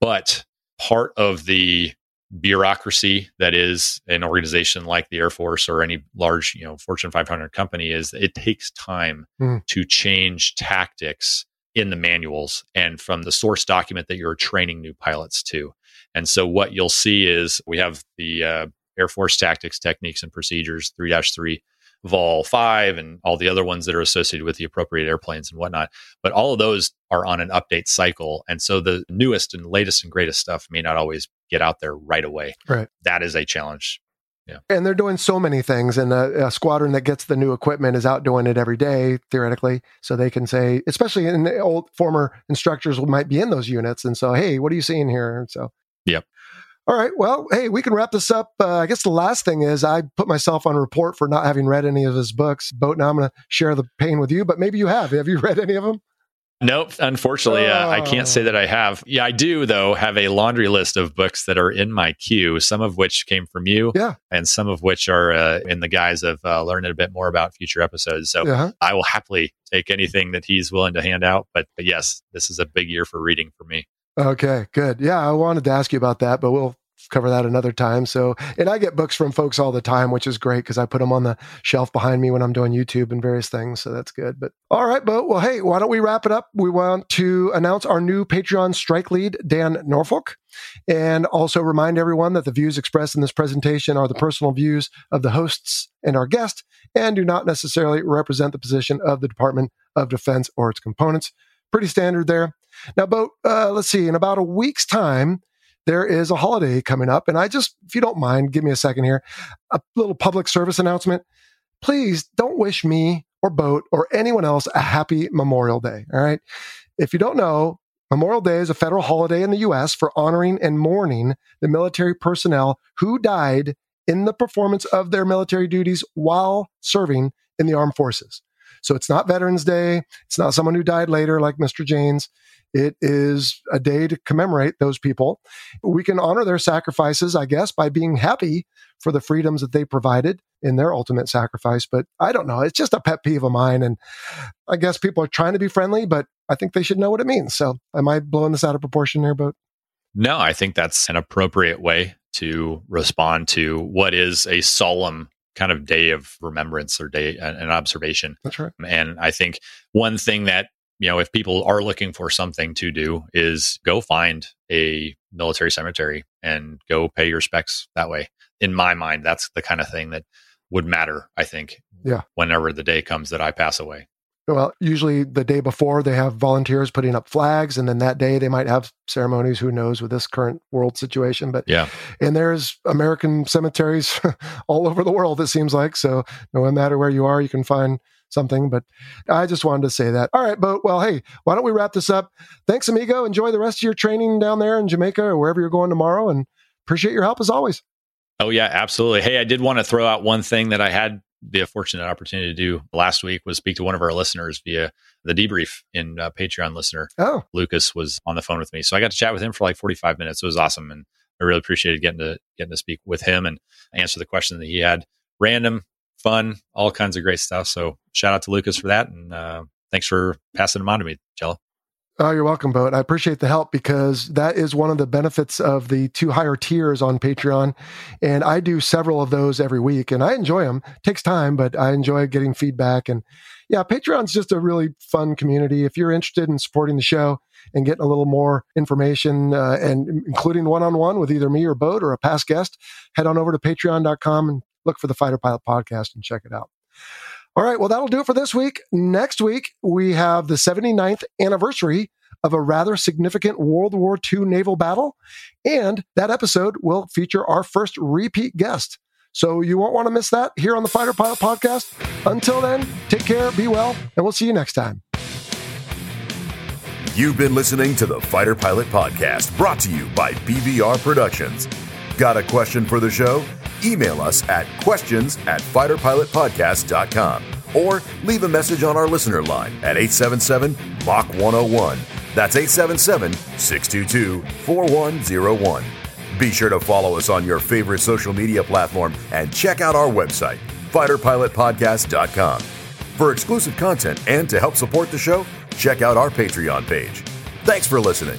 But part of the bureaucracy that is an organization like the Air Force or any large, you know, Fortune five hundred company is it takes time mm. to change tactics in the manuals and from the source document that you're training new pilots to. And so what you'll see is we have the uh, Air Force Tactics, Techniques, and Procedures three dash three, vol five, and all the other ones that are associated with the appropriate airplanes and whatnot. But all of those are on an update cycle. And so the newest and latest and greatest stuff may not always get out there right away. Right. That is a challenge. Yeah. And they're doing so many things. And a, a squadron that gets the new equipment is out doing it every day, theoretically. So they can say, especially in the old former instructors might be in those units. And so, hey, what are you seeing here? And so, yep. All right. Well, hey, we can wrap this up. Uh, I guess the last thing is I put myself on report for not having read any of his books. Boat, now I'm going to share the pain with you, but maybe you have. Have you read any of them? Nope. Unfortunately, uh, uh, I can't say that I have. Yeah, I do, though, have a laundry list of books that are in my queue, some of which came from you, yeah, and some of which are uh, in the guise of uh, learning a bit more about future episodes. So uh-huh. I will happily take anything that he's willing to hand out. But, but yes, this is a big year for reading for me. Okay, good. Yeah, I wanted to ask you about that, but we'll cover that another time. So, and I get books from folks all the time, which is great because I put them on the shelf behind me when I'm doing YouTube and various things. So that's good. But all right, Bo. Well, hey, why don't we wrap it up? We want to announce our new Patreon strike lead, Dan Norfolk. And also remind everyone that the views expressed in this presentation are the personal views of the hosts and our guest and do not necessarily represent the position of the Department of Defense or its components. Pretty standard there. Now, Bo, uh, let's see, in about a week's time, there is a holiday coming up. And I just, if you don't mind, give me a second here, a little public service announcement. Please don't wish me or Boat or anyone else a happy Memorial Day. All right. If you don't know, Memorial Day is a federal holiday in the U S for honoring and mourning the military personnel who died in the performance of their military duties while serving in the armed forces. So it's not Veterans Day. It's not someone who died later like Mister Janes. It is a day to commemorate those people. We can honor their sacrifices, I guess, by being happy for the freedoms that they provided in their ultimate sacrifice. But I don't know. It's just a pet peeve of mine. And I guess people are trying to be friendly, but I think they should know what it means. So am I blowing this out of proportion there, Boat? No, I think that's an appropriate way to respond to what is a solemn kind of day of remembrance or day uh, an observation. That's right. And I think one thing that, you know, if people are looking for something to do is go find a military cemetery and go pay your respects that way. In my mind, that's the kind of thing that would matter, I think, yeah, whenever the day comes that I pass away. Well, usually the day before they have volunteers putting up flags, and then that day they might have ceremonies, who knows, with this current world situation. But yeah, and there's American cemeteries all over the world, it seems like. So no matter where you are, you can find something. But I just wanted to say that. All right, Bo, well, hey, why don't we wrap this up? Thanks, amigo. Enjoy the rest of your training down there in Jamaica or wherever you're going tomorrow, and appreciate your help as always. Oh, yeah, absolutely. Hey, I did want to throw out one thing that I had the fortunate opportunity to do last week was speak to one of our listeners via the debrief in uh, Patreon listener. Oh, Lucas was on the phone with me. So I got to chat with him for like forty-five minutes. It was awesome. And I really appreciated getting to getting to speak with him and answer the question that he had. Random, fun, all kinds of great stuff. So shout out to Lucas for that. And uh, thanks for passing them on to me, Jello. Oh, you're welcome, Boat. I appreciate the help because that is one of the benefits of the two higher tiers on Patreon. And I do several of those every week and I enjoy them. It takes time, but I enjoy getting feedback. And yeah, Patreon's just a really fun community. If you're interested in supporting the show and getting a little more information uh, and including one-on-one with either me or Boat or a past guest, head on over to patreon dot com and look for the Fighter Pilot Podcast and check it out. All right, well, that'll do it for this week. Next week, we have the seventy-ninth anniversary of a rather significant World War Two naval battle, and that episode will feature our first repeat guest. So you won't want to miss that here on the Fighter Pilot Podcast. Until then, take care, be well, and we'll see you next time. You've been listening to the Fighter Pilot Podcast, brought to you by B V R Productions. Got a question for the show? Email us at questions at fighter pilot podcast dot com or leave a message on our listener line at eight seven seven M A C H one oh one. That's eight seven seven, six two two, four one oh one. Be sure to follow us on your favorite social media platform and check out our website, fighter pilot podcast dot com. For exclusive content and to help support the show, check out our Patreon page. Thanks for listening.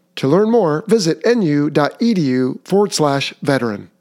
To learn more, visit nu dot e d u forward slash veteran.